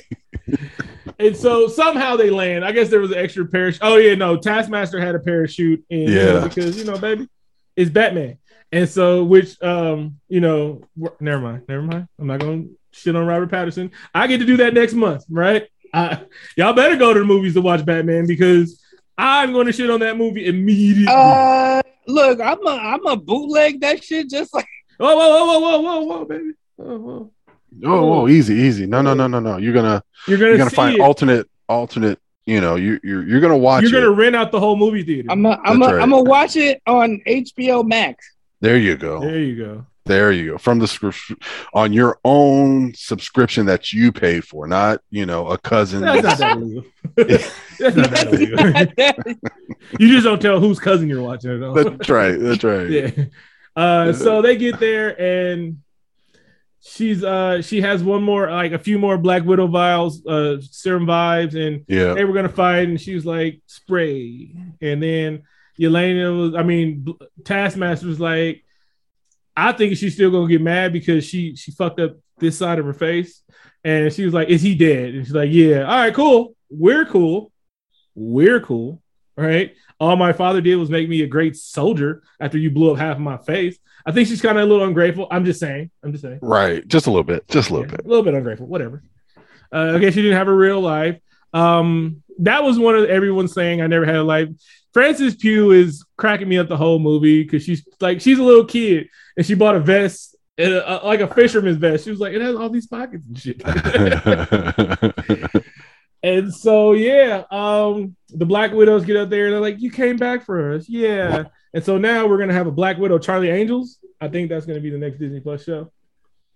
And so somehow they land. I guess there was an extra parachute. Oh, yeah, no, Taskmaster had a parachute. And, yeah. You know, because, you know, baby, it's Batman. And so, which, um, you know, never mind, never mind. I'm not going to shit on Robert Pattinson. I get to do that next month, right? I, y'all better go to the movies to watch Batman because I'm going to shit on that movie immediately. Uh, look, I'm a I'm a bootleg that shit just like whoa whoa whoa whoa whoa whoa baby whoa whoa whoa, whoa easy easy no no no no no you're gonna you're gonna, you're gonna find it. alternate alternate you know you you're you're gonna watch you're gonna it. rent out the whole movie theater. I'm a, I'm a, right. I'm gonna watch it on H B O Max. There you go. There you go. There you go. From the script on your own subscription that you pay for, not, you know, a cousin. That's not that legal. That's not that legal. You just don't tell whose cousin you're watching. That's right. That's right. Yeah. Uh, so they get there and she's uh, she has one more, like a few more Black Widow vials, uh, serum vibes, and yeah. they were going to fight. And she was like, spray. And then Yelena was, I mean, Taskmaster was like, I think she's still gonna get mad because she she fucked up this side of her face, and she was like, "Is he dead?" And she's like, "Yeah, all right, cool. We're cool. We're cool, right? All my father did was make me a great soldier after you blew up half of my face." I think she's kind of a little ungrateful. I'm just saying. I'm just saying. Right, just a little bit. Just a little yeah, bit. A little bit ungrateful. Whatever. Uh, okay, she didn't have a real life. Um, that was one of everyone saying I never had a life. Florence Pugh is cracking me up the whole movie because she's like she's a little kid and she bought a vest, a, a, like a fisherman's vest. She was like, it has all these pockets and shit. And so yeah, um, the Black Widows get up there and they're like, "You came back for us, yeah." And so now we're gonna have a Black Widow Charlie Angels. I think that's gonna be the next Disney Plus show.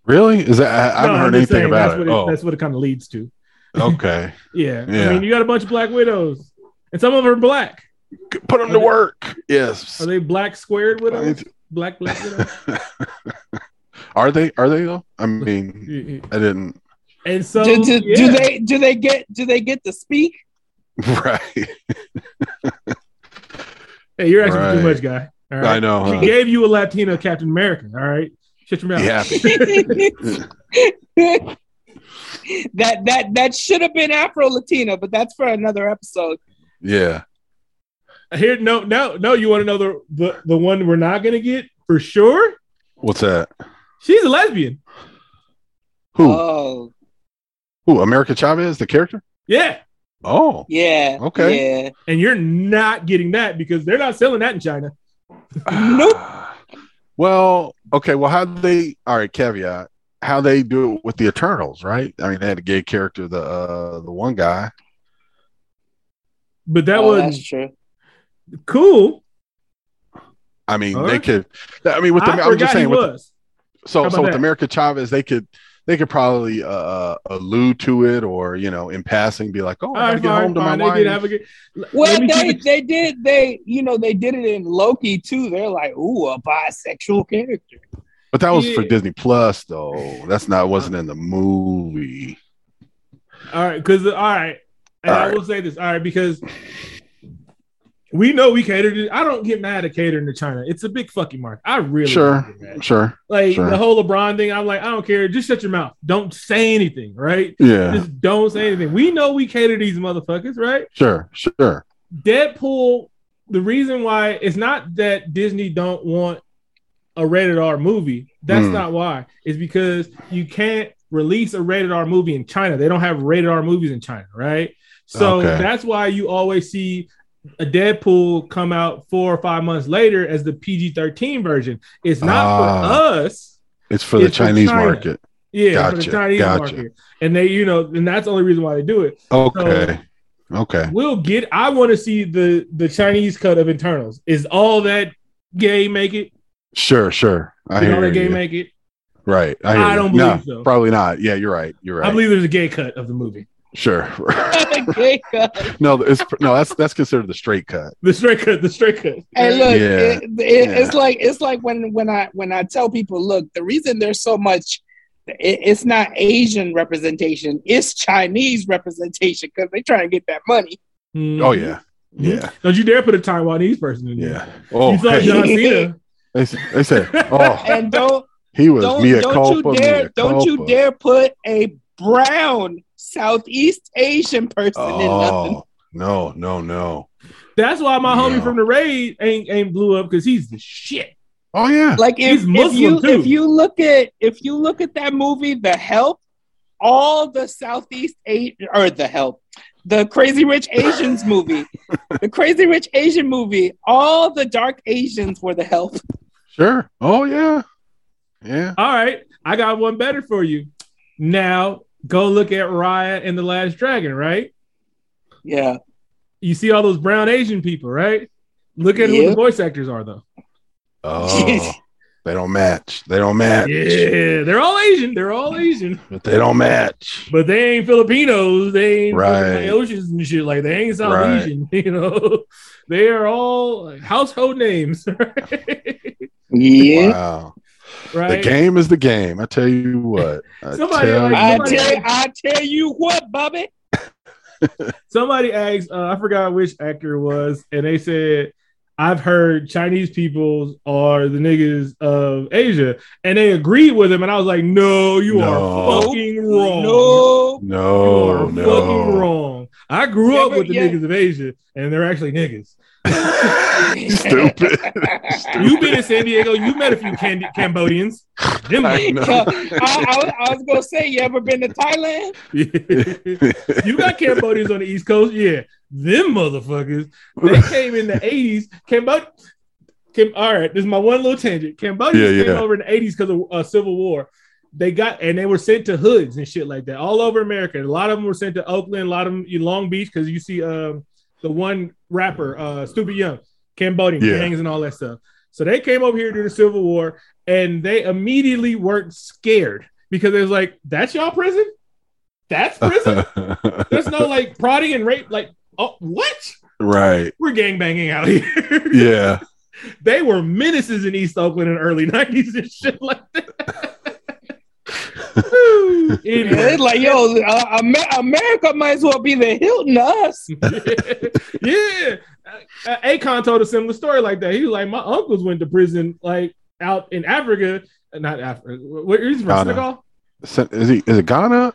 Really? Is that I, I haven't no, heard anything saying, about that's it. What it oh. That's what it kind of leads to. Okay. yeah. yeah. I mean, you got a bunch of Black Widows, and some of them are black. Put them are to they, work. Yes. Are they black squared widows? Black black widows? Are they? Are they though? I mean, I didn't. And so, do, do, yeah. do they? Do they get? Do they get to speak? Right. Hey, you're asking right. too much, guy. All right? I know. She huh? gave you a Latino Captain America. All right. Shut your mouth. Yeah. That that that should have been Afro Latina, but that's for another episode. Yeah. Here, no, no, no. You want to know the, the, the one we're not going to get for sure? What's that? She's a lesbian. Who? Oh. Who? America Chavez, the character? Yeah. Oh. Yeah. Okay. Yeah. And you're not getting that because they're not selling that in China. Nope. Well, okay. Well, how they? All right. Caveat. How they do it with the Eternals, right? I mean, they had a gay character, the uh, the one guy. But that oh, was that's true. Cool. I mean, huh? they could. I mean, with the, I, I was just saying. With was. The, so, so with that? America Chavez, they could they could probably uh, allude to it, or you know, in passing, be like, "Oh, I gotta right, get right, home right, to my wife." They did have a good, well, they they did they you know they did it in Loki too. They're like, "Ooh, a bisexual character." But that was yeah. for Disney Plus, though. That's not wasn't in the movie. All right, because all right, and all I right. will say this. All right, because we know we cater to. I don't get mad at catering to China. It's a big fucking market. I really sure, don't get mad. sure. Like sure. the whole LeBron thing. I'm like, I don't care. Just shut your mouth. Don't say anything. Right? Yeah. Just don't say anything. We know we cater to these motherfuckers, right? Sure, sure. Deadpool. The reason why it's not that Disney don't want a rated R movie. That's mm. not why. It's because you can't release a rated R movie in China. They don't have rated R movies in China, right? So okay. that's why you always see a Deadpool come out four or five months later as the P G thirteen version. It's not ah, for us. It's for the it's Chinese for market. Yeah, gotcha, for the Chinese gotcha. market. And they, you know, and that's the only reason why they do it. Okay. So okay. We'll get, I want to see the, the Chinese cut of Eternals. Is all that gay make it? Sure, sure. I Did hear all that gay you. make it? Right. I, I don't you. believe no, so. Probably not. Yeah, you're right. You're right. I believe there's a gay cut of the movie. Sure. gay cut. No, it's no. That's that's considered the straight cut. The straight cut. The straight cut. And look, yeah. It, it, yeah. it's like it's like when when I when I tell people, look, the reason there's so much, it, it's not Asian representation, it's Chinese representation because they try to get that money. Mm-hmm. Oh yeah, yeah. Don't you dare put a Taiwanese person in there. Yeah. Oh, you saw hey. John Cena. They say, they say, oh, and don't he was don't, mea don't culpa, you dare, mea don't culpa. you dare put a brown Southeast Asian person oh, in nothing. No, no, no. That's why my no. homie from the raid ain't ain't blew up because he's the shit. Oh yeah, like if, he's Muslim if you too. if you look at if you look at that movie, The Help, all the Southeast Asian or The Help, the Crazy Rich Asians movie, the Crazy Rich Asian movie, all the dark Asians were the help. Sure. Oh, yeah. Yeah. All right. I got one better for you. Now, go look at Raya and the Last Dragon, right? Yeah. You see all those brown Asian people, right? Look at yeah. who the voice actors are, though. Oh, they don't match. They don't match. Yeah, they're all Asian. They're all Asian. But they don't match. But they ain't Filipinos. They ain't right. Oceans and shit. Like, they ain't South right. Asian, you know? They are all household names. Right? Yeah. Wow. Right. The game is the game. I tell you what. I somebody, tell like, I, somebody tell, I tell you what, Bobby. Somebody asked, uh, I forgot which actor it was, and they said, I've heard Chinese people are the niggas of Asia, and they agreed with him. And I was like, no, you no. are fucking wrong. No, no, you are no. fucking wrong. I grew yeah, up with the yeah. niggas of Asia, and they're actually niggas. Stupid. Stupid. You been in San Diego, you met a few Cam- Cambodians. Them I, I, I was gonna say, you ever been to Thailand? Yeah. You got Cambodians on the East Coast, yeah. Them motherfuckers. They came in the eighties. Cambodia. Cam- all right, this is my one little tangent. Cambodia yeah, came yeah. over in the eighties because of uh, Civil War. They got and they were sent to hoods and shit like that all over America. A lot of them were sent to Oakland. A lot of them in Long Beach because you see um, the one rapper, uh, Stupid Young, Cambodian yeah. gangs and all that stuff. So they came over here during the Civil War and they immediately weren't scared because it was like, that's y'all prison. That's prison. There's no like prodding and rape like. Oh, what? Right. We're gangbanging out here. Yeah. They were menaces in East Oakland in the early nineties and shit like that. Anyway. Yeah, it's like, yo, uh, America might as well be the Hilton to us. Yeah. yeah. Akon told a similar story like that. He was like, my uncles went to prison, like, out in Africa. Not Africa. Where is he from? Senegal? Is, he, is it Ghana?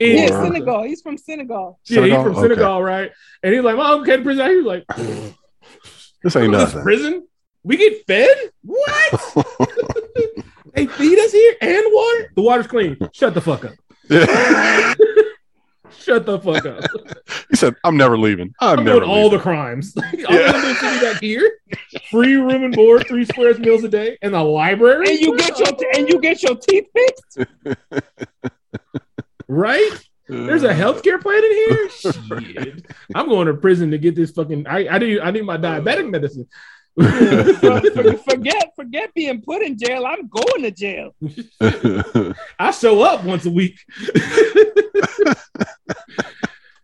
In, yeah, or, Senegal. He's from Senegal. Yeah, Senegal? he's from Senegal, okay. right? And he's like, "Mom, okay, prison." He's like, "This ain't nothing." This prison? We get fed? What? They feed us here and water? The water's clean. Shut the fuck up. Yeah. Shut the fuck up. He said, I'm never leaving. I'm, I'm never doing leaving. all the crimes. Like, yeah. I'm going to be back here. Free room and board, three squares meals a day, and a library. And you get your t- and you get your teeth fixed. Right? There's a healthcare plan in here? Shit. I'm going to prison to get this fucking... I, I, do, I need my diabetic medicine. forget forget being put in jail. I'm going to jail. I show up once a week.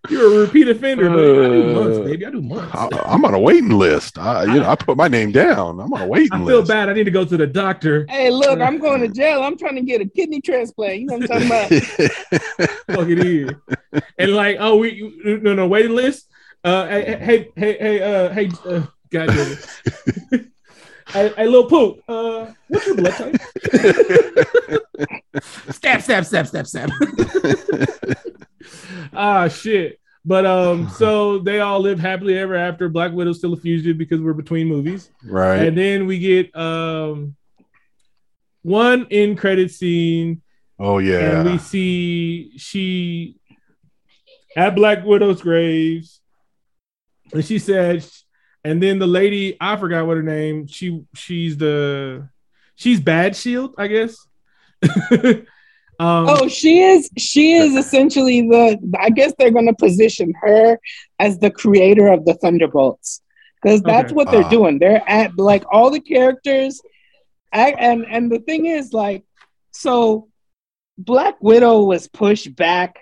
You're a repeat offender, uh, baby. I do months, baby. I do months. I, I'm on a waiting list. I, you I, know, I put my name down. I'm on a waiting list. I feel list. bad. I need to go to the doctor. Hey, look, I'm going to jail. I'm trying to get a kidney transplant. You know what I'm talking about? Fuck it here. And like, oh, we you, no no waiting list. Uh, hey hey hey uh, hey. Uh, God damn it. Hey, hey, Lil Poop, uh, what's your blood type? Stab, stab, stab, stab, stab. Ah, shit. But um, so they all live happily ever after. Black Widow's still a fugitive because we're between movies. Right. And then we get um, one end credit scene. Oh, yeah. And we see she at Black Widow's graves. And she said... And then the lady, I forgot what her name. She she's the she's Bad Shield, I guess. um, oh, she is she is essentially the. I guess they're going to position her as the creator of the Thunderbolts because that's okay. what they're uh, doing. They're at like all the characters, I, and and the thing is like, so Black Widow was pushed back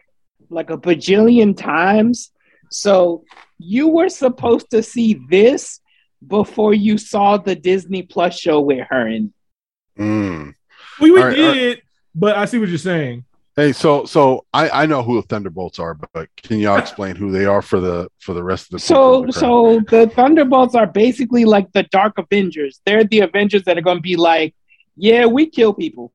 like a bajillion times. So you were supposed to see this before you saw the Disney Plus show with her in. Mm. We right, did, right. But I see what you're saying. Hey, so so I, I know who the Thunderbolts are, but can y'all explain who they are for the for the rest of the So the so the Thunderbolts are basically like the Dark Avengers. They're the Avengers that are going to be like, yeah, we kill people.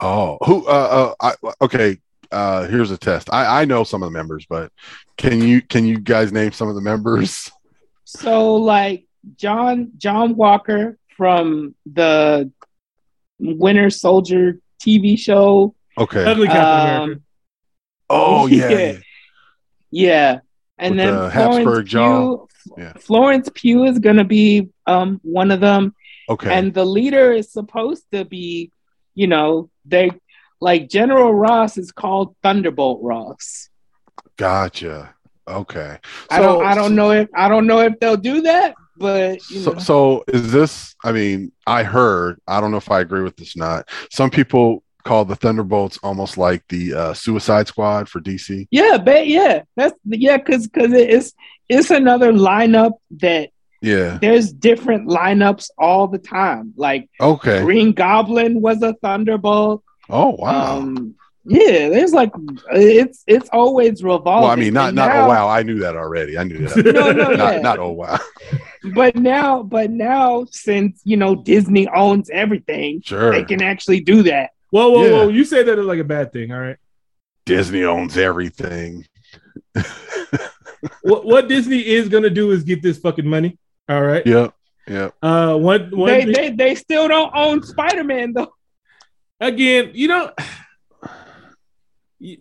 Oh, who? Uh, uh I, okay. Uh, here's a test. I, I know some of the members, but can you can you guys name some of the members? So like John John Walker from the Winter Soldier T V show. Okay. Captain um, America. Oh yeah. Yeah. yeah. And With then the Habsburg jaw. Yeah. Florence Pugh is gonna be um one of them. Okay. And the leader is supposed to be, you know, they Like General Ross is called Thunderbolt Ross. Gotcha. Okay. So, I don't. I don't know if. I don't know if they'll do that. But you so, know. so is this? I mean, I heard. I don't know if I agree with this or not. Some people call the Thunderbolts almost like the uh, Suicide Squad for D C. Yeah, but yeah, that's yeah, because because it's it's another lineup that. Yeah, there's different lineups all the time. Like okay, Green Goblin was a Thunderbolt. Oh wow! Um, yeah, there's like it's it's always revolving. Well, I mean, not and not now, oh wow! I knew that already. I knew that. no, no, not, yeah. not oh wow. But now, but now, since you know Disney owns everything, sure. they can actually do that. Whoa, whoa, yeah. whoa! You say that is like a bad thing, all right? Disney owns everything. what what Disney is gonna do is get this fucking money, all right? Yep, yep. Uh, one, one they, they they still don't own Spider-Man though. Again, you know,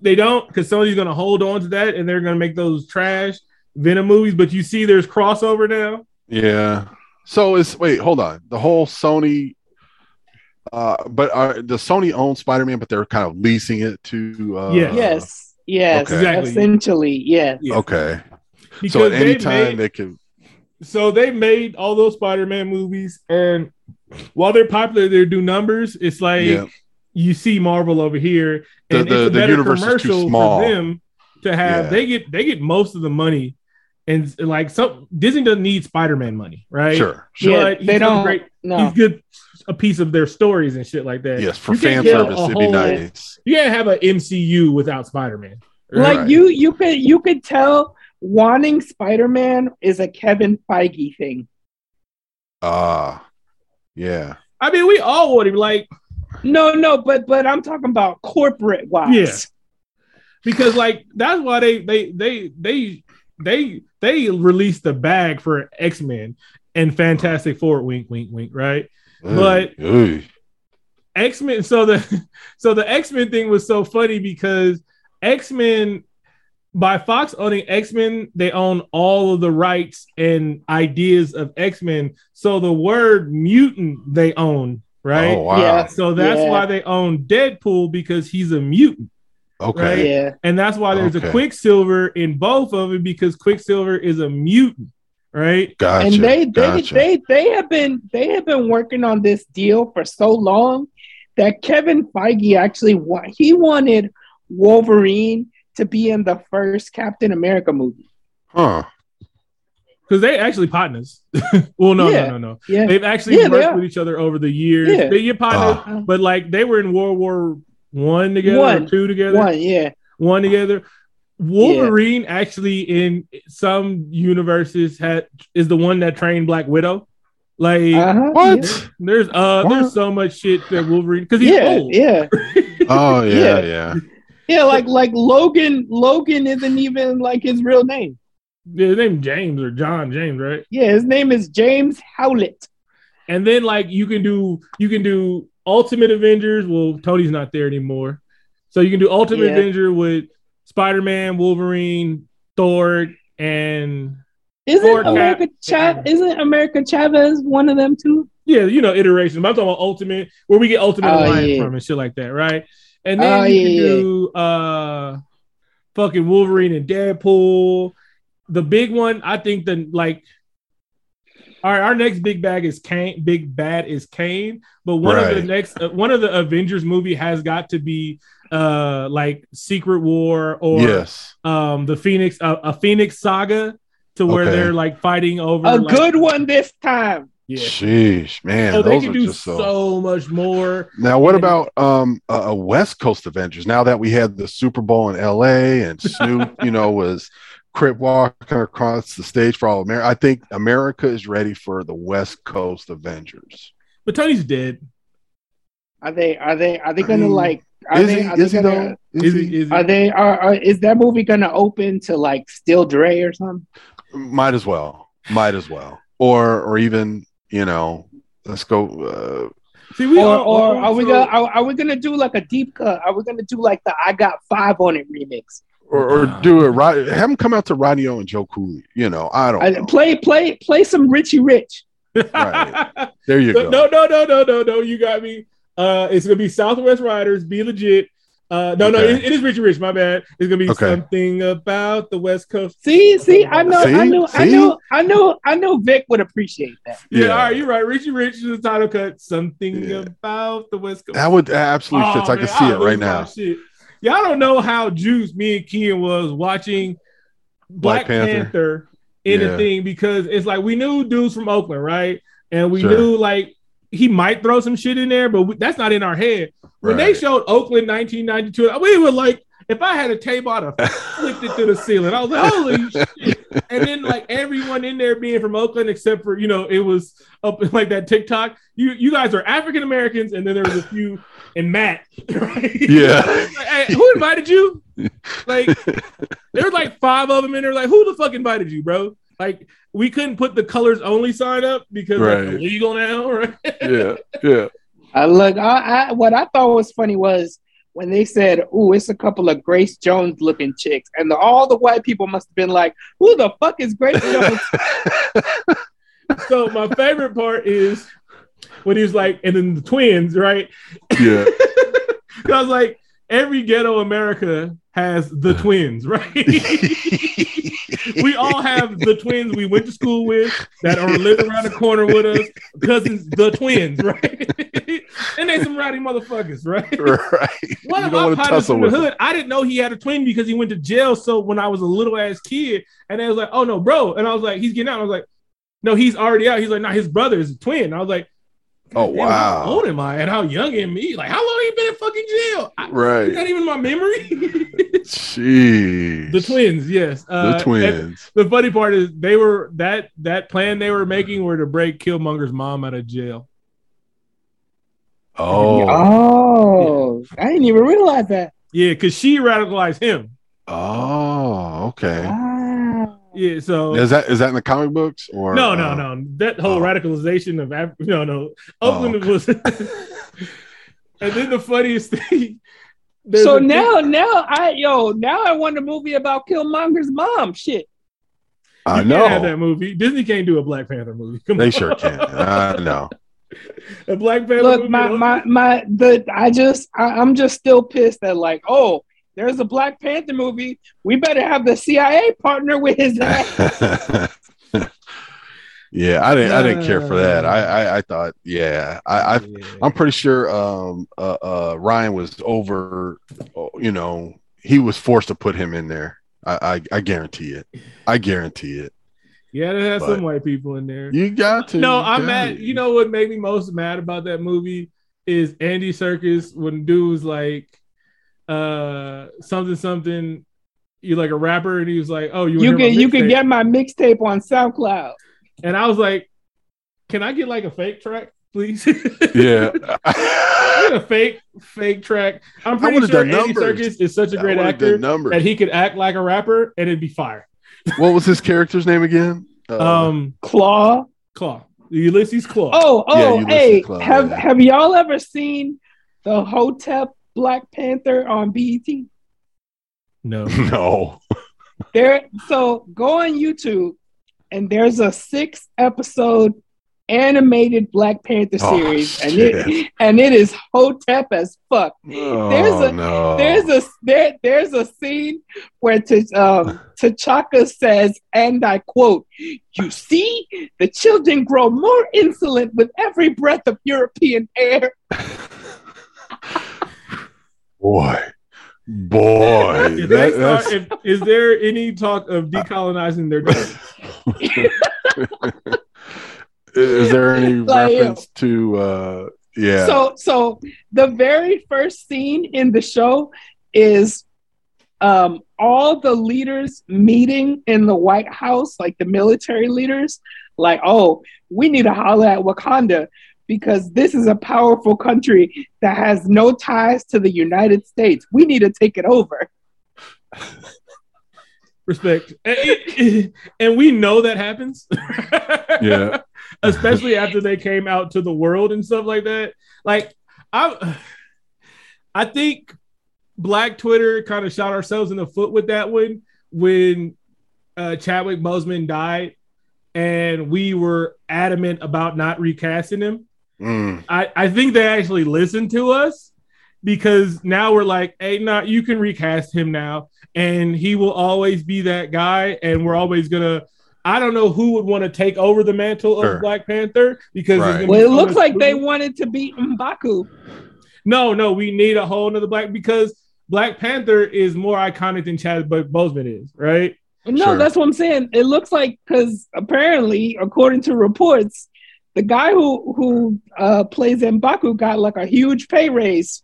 they don't because Sony's going to hold on to that and they're going to make those trash Venom movies. But you see there's crossover now. Yeah. So it's wait, hold on. The whole Sony, uh, but uh, the Sony owns Spider-Man, but they're kind of leasing it to. Uh, yes. Yes. Yes. Okay. Exactly. Essentially. Yeah. yeah. Okay. Because so at any time made, they can. So they made all those Spider-Man movies and while they're popular, they do numbers. It's like. Yeah. You see Marvel over here, and the, the, it's a better the universe commercial is too small. For them to have. Yeah. They get they get most of the money, and like some Disney doesn't need Spider-Man money, right? Sure, sure. But yeah, they don't. Great, no. He's good a piece of their stories and shit like that. Yes, for you fan service, it'd be nice. You can't have an M C U without Spider-Man. Right? Like you, you could you could tell wanting Spider-Man is a Kevin Feige thing. Ah, uh, yeah. I mean, we all would have like. No, no, but but I'm talking about corporate wise. Yeah. Because like that's why they they they they they they released the bag for X-Men and Fantastic Four, wink, wink, wink, right? Ooh, but ooh. X-Men. So the so the X-Men thing was so funny because X-Men, by Fox owning X-Men, they own all of the rights and ideas of X-Men. So the word mutant they own, right? Oh, wow. Yeah. So that's yeah. why they own Deadpool, because he's a mutant. Okay. Right? Yeah. And that's why there's okay. a Quicksilver in both of them, because Quicksilver is a mutant. Right. Gotcha. And they they, gotcha. they they have been they have been working on this deal for so long that Kevin Feige actually wa- he wanted Wolverine to be in the first Captain America movie. Huh. Because they actually partners. well, no, yeah. no, no, no. Yeah. They've actually yeah, worked with each other over the years. Yeah. They're partners, uh. but like they were in World War One together, One. Or two together, One, yeah, one together. Wolverine yeah. actually in some universes had is the one that trained Black Widow. Like uh-huh, what? Yeah. There's uh what? There's so much shit that Wolverine because he's yeah, old. Yeah. oh yeah, yeah, yeah. Yeah, like like Logan. Logan isn't even like his real name. Yeah, his name James or John James, right? Yeah, his name is James Howlett. And then like you can do you can do Ultimate Avengers. Well, Tony's not there anymore, so you can do Ultimate yeah. Avenger with Spider-Man, Wolverine, Thor, and isn't Thor America Chav- and, isn't America Chavez one of them too? Yeah, you know iterations. I'm talking about Ultimate, where we get Ultimate oh, Alliance yeah. from and shit like that, right? And then oh, you yeah, can do yeah. uh, fucking Wolverine and Deadpool. The big one, I think. The like, all right, our next big bag is Kane. Big bad is Kane. But one right. of the next, uh, one of the Avengers movie has got to be. Uh, like Secret War or yes. um, the Phoenix, uh, a Phoenix saga, to where okay. they're like fighting over a like, good one this time. Yeah. Sheesh, man, so those they can are do just so... so much more. Now, what and... about um a uh, West Coast Avengers? Now that we had the Super Bowl in L A and Snoop, you know, was crip walking across the stage for all America. I think America is ready for the West Coast Avengers. But Tony's dead. Are they? Are they? Are they gonna I mean... like? Are is they, he, are is, they gonna, he is, he, is he? Are they? Are, are is that movie gonna open to like Still Dre or something? Might as well. Might as well. Or or even you know, let's go. Uh, See, we or, are, or are we gonna are, are we gonna do like a deep cut? Are we gonna do like the I Got Five on It remix? Or, or uh, do it right? Have them come out to Rodney O and Joe Cooley. You know, I don't I, know. play play play some Richie Rich. Right. There you so, go. No no no no no no. You got me. Uh, it's going to be Southwest Riders, Be Legit. Uh, no, okay. no, it, it is Richie Rich, my bad. It's going to be okay. something about the West Coast. See, see, I know, see? I know, see? I know, I know, I know Vic would appreciate that. Yeah, yeah. All right, you're right. Richie Rich is the title cut, something yeah. about the West Coast. That would absolutely oh, fits. Man, I can see I it right now. Shit. Y'all don't know how juiced me and Kean was watching Black, Black Panther, Panther in yeah. the thing, because it's like we knew dudes from Oakland, right? And we sure. knew like, he might throw some shit in there, but we, that's not in our head. When right. they showed Oakland nineteen ninety-two, we were like, if I had a table, I'd have flipped it through the ceiling. I was like, holy shit. And then like everyone in there being from Oakland, except for, you know, it was up like that TikTok. You you guys are African-Americans. And then there was a few and Matt. Right? Yeah. Like, hey, who invited you? Like there was like five of them in there. Like who the fuck invited you, bro? Like we couldn't put the colors only sign up because right. like, it's illegal now, right? Yeah, yeah. I look. I, I what I thought was funny was when they said, "Ooh, it's a couple of Grace Jones looking chicks," and the, all the white people must have been like, "Who the fuck is Grace Jones?" So my favorite part is when he was like, and then the twins, right? Yeah. Because I was like, every ghetto America has the twins, right? We all have the twins we went to school with that are living around the corner with us, cousins, the twins, right? And they some rowdy motherfuckers, right? Right. One of my partners in the hood, I didn't know he had a twin because he went to jail. So when I was a little ass kid, and they was like, "Oh no, bro," and I was like, "He's getting out." I was like, "No, he's already out." He's like, "No, nah, his brother is a twin." I was like, "Oh wow, how old am I and how young am me? Like how long have you been in fucking jail?" I, right? Is that even my memory? Jeez. The twins, yes. Uh, the twins. The funny part is they were that that plan they were making were to break Killmonger's mom out of jail. Oh, oh! Yeah. I didn't even realize that. Yeah, because she radicalized him. Oh, okay. Wow. Yeah. So is that is that in the comic books or no? No, um, no. That whole oh. radicalization of Af- no, no. Oakland oh, okay. was. And then the funniest thing. So now, thing. now I yo, now I want a movie about Killmonger's mom. Shit. I you know can't have that movie. Disney can't do a Black Panther movie. Come they on. sure can't. I uh, know. A Black Panther. Look, movie my, my my the I just I, I'm just still pissed that like oh. there's a Black Panther movie. We better have the C I A partner with his ass. yeah, I didn't. I didn't care for that. I. I, I thought. Yeah. I. I yeah. I'm pretty sure. Um. Uh, uh. Ryan was over. You know, he was forced to put him in there. I. I, I guarantee it. I guarantee it. You gotta have but some white people in there. You got to. No, I'm mad. You know what made me most mad about that movie is Andy Serkis when dude was like. Uh, something, something. You like a rapper, and he was like, "Oh, you you can you can get my mixtape on SoundCloud." And I was like, "Can I get like a fake track, please?" Yeah, a fake fake track. I'm pretty sure Andy Serkis is such a great actor that he could act like a rapper, and it'd be fire. What was his character's name again? Uh, um, Claw. Claw. Ulysses Claw. Oh, oh, yeah, hey, Claw, have yeah. have y'all ever seen the Hotep? Black Panther on B E T? No. No. There, so go on YouTube and there's a six episode animated Black Panther series. Oh, and it and it is Hotep as fuck. Oh, there's a no. there's a there, there's a scene where T- um, T'Chaka says, and I quote, "You see, the children grow more insolent with every breath of European air." Boy, boy. Is, that, start, if, is there any talk of decolonizing their drugs? Is there any like, reference to, uh, yeah. So, so the very first scene in the show is um, all the leaders meeting in the White House, like the military leaders, like, "Oh, we need to holler at Wakanda, because this is a powerful country that has no ties to the United States. We need to take it over." Respect. And we know that happens. Yeah. Especially after they came out to the world and stuff like that. Like, I, I think Black Twitter kind of shot ourselves in the foot with that one when uh, Chadwick Boseman died and we were adamant about not recasting him. Mm. I, I think they actually listened to us, because now we're like, "Hey, nah, you can recast him now, and he will always be that guy, and we're always gonna." I don't know who would want to take over the mantle sure. of Black Panther, because right. it's well, it looks like they wanted to be M'Baku. No, no, we need a whole nother Black, because Black Panther is more iconic than Chadwick Boseman is, right? No, sure. That's what I'm saying. It looks like, because apparently, according to reports, the guy who who uh, plays M'Baku got like a huge pay raise.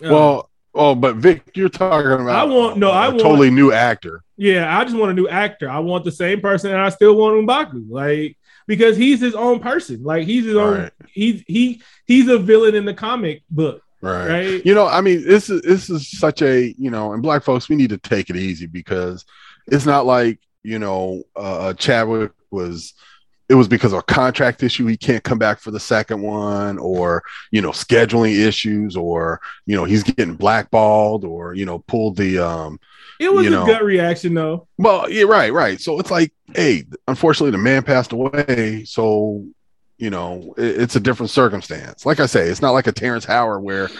Well, oh, but Vic, you're talking about I want no, I a want, totally new actor. Yeah, I just want a new actor. I want the same person, and I still want M'Baku, like, because he's his own person. Like, he's his own. Right. He's he he's a villain in the comic book. Right. right. You know, I mean, this is this is such a you know, and Black folks, we need to take it easy, because it's not like, you know, uh, Chadwick was. It was because of a contract issue. He can't come back for the second one, or, you know, scheduling issues, or, you know, he's getting blackballed, or, you know, pulled the. Um, it was you know. a gut reaction, though. Well, yeah, right, right. So it's like, hey, unfortunately, the man passed away. So, you know, it, it's a different circumstance. Like I say, it's not like a Terrence Howard where,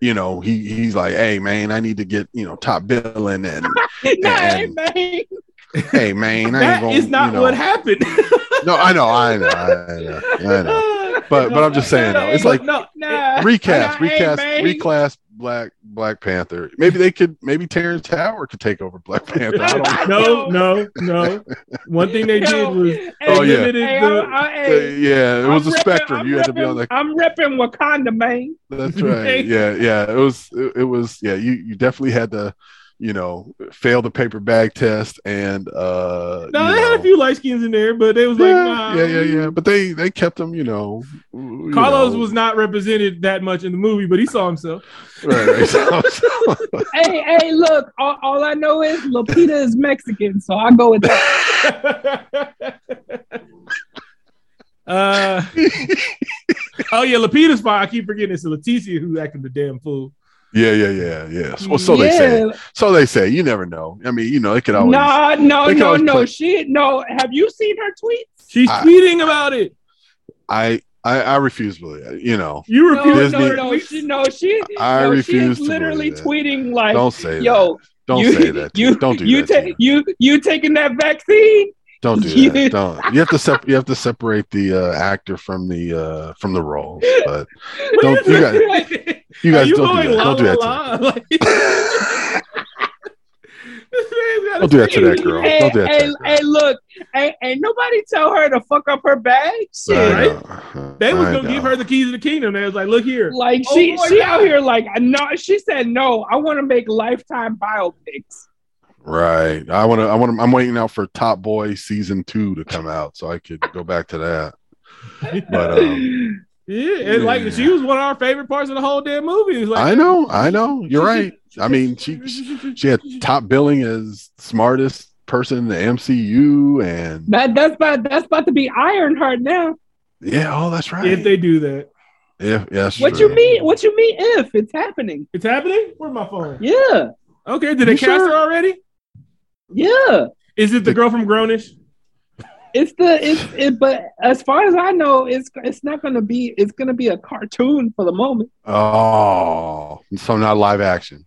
you know, he he's like, "Hey, man, I need to get, you know, top billing." And, and, and man. Hey, man, I ain't gonna, is not you know, what happened. No, I know, I know, I know, I know. But but I'm just saying though, it's like no, nah, recast, recast, recast Black Black Panther. Maybe they could, maybe Terrence Howard could take over Black Panther. I don't know. No, no, no. One thing they did was oh yeah, hey, the, I, I, the, yeah, it I'm was repping, a spectrum. I'm you repping, had to be on that. I'm repping Wakanda, man. That's right. Yeah, yeah. It was, it, it was, yeah. You you definitely had to. You know, fail the paper bag test, and uh, no, they know. had a few light skins in there, but they was yeah, like, nah. yeah, yeah, yeah. But they they kept them, you know. You Carlos know. was not represented that much in the movie, but he saw himself. Right, right. So, so. Hey, hey, look, all, all I know is Lupita is Mexican, so I go with that. uh, Oh yeah, Lupita's fine. I keep forgetting it's Leticia who acted the damn fool. Yeah, yeah, yeah, yeah. Well, so yeah. they say. So they say. You never know. I mean, you know, it could always. Nah, no, no, no, no. She no. Have you seen her tweets? She's I, tweeting about it. I. I, I refuse to believe it. You know, you refuse. No, no, no, she, no, she. I no, refuse. She is literally to tweeting like, "Don't say yo, that. Don't you, say that. You, don't do you that. Ta- you you taking that vaccine? Don't do you, that. Don't. You have to sep- You have to separate the uh, actor from the uh, from the role. But don't you guys? You guys you don't, do don't do that. Don't do that. Don't do that to that girl. Hey, don't do that hey, to that girl. Hey, look, hey, ain't nobody tell her to fuck up her bag. Shit, right? They was I gonna know. give her the keys to the kingdom. They was like, look here, like oh, she, boy, she out here, like no. She said no. I want to make lifetime biopics. Right. I want to. I want to. I'm waiting out for Top Boy season two to come out so I could go back to that. But um, yeah, and yeah. like she was one of our favorite parts of the whole damn movie. Like, I know. I know. You're right. I mean, she she had top billing as smartest person in the M C U, and that, that's about that's about to be Ironheart now. Yeah, oh, that's right. If they do that, yeah, yeah. What true. you mean? What you mean? If it's happening, it's happening. Where's my phone? Yeah. Okay. Did you they sure? cast her already? Yeah. Is it the, the girl from Grownish? It's the it's it, but as far as I know, it's it's not gonna be it's gonna be a cartoon for the moment. Oh, so not live action.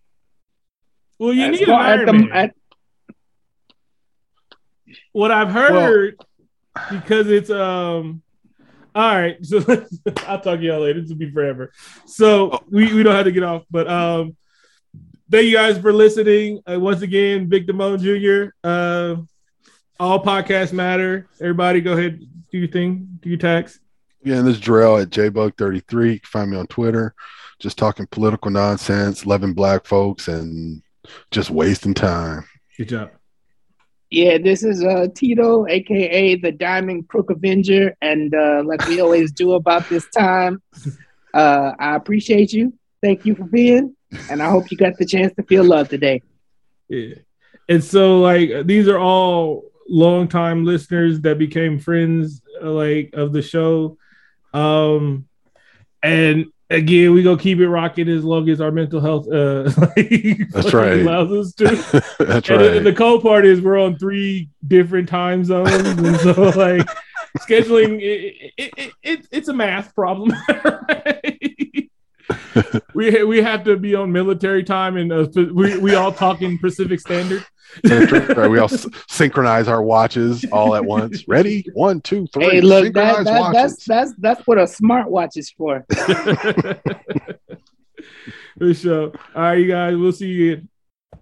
Well, you That's need an Iron Man. At... What I've heard, well, because it's um, all right. So I'll talk to y'all later. This will be forever. So we, we don't have to get off. But um, thank you guys for listening uh, once again. Vic Damone Junior Uh, all podcasts matter. Everybody, go ahead, do your thing, do your tax. Yeah, and this is Jarrell at J Bug thirty-three. You can find me on Twitter. Just talking political nonsense, loving black folks, and just wasting time. Good job. Yeah, this is uh, Tito, a k a the Diamond Crook Avenger. And uh, like we always do about this time, uh, I appreciate you. Thank you for being. And I hope you got the chance to feel love today. Yeah. And so, like, these are all longtime listeners that became friends, like, of the show. Um, and again, we gonna keep it rocking as long as our mental health uh, like, That's right. allows us to. That's and right. The cool part is we're on three different time zones, and so like scheduling, it, it, it, it it's a math problem. Right? we we have to be on military time, and uh, we we all talk in Pacific Standard. Right. We all s- synchronize our watches all at once. Ready? One, two, three. Hey, look, that, that, that's that's that's what a smart watch is for. For sure. All right, you guys. We'll see you again.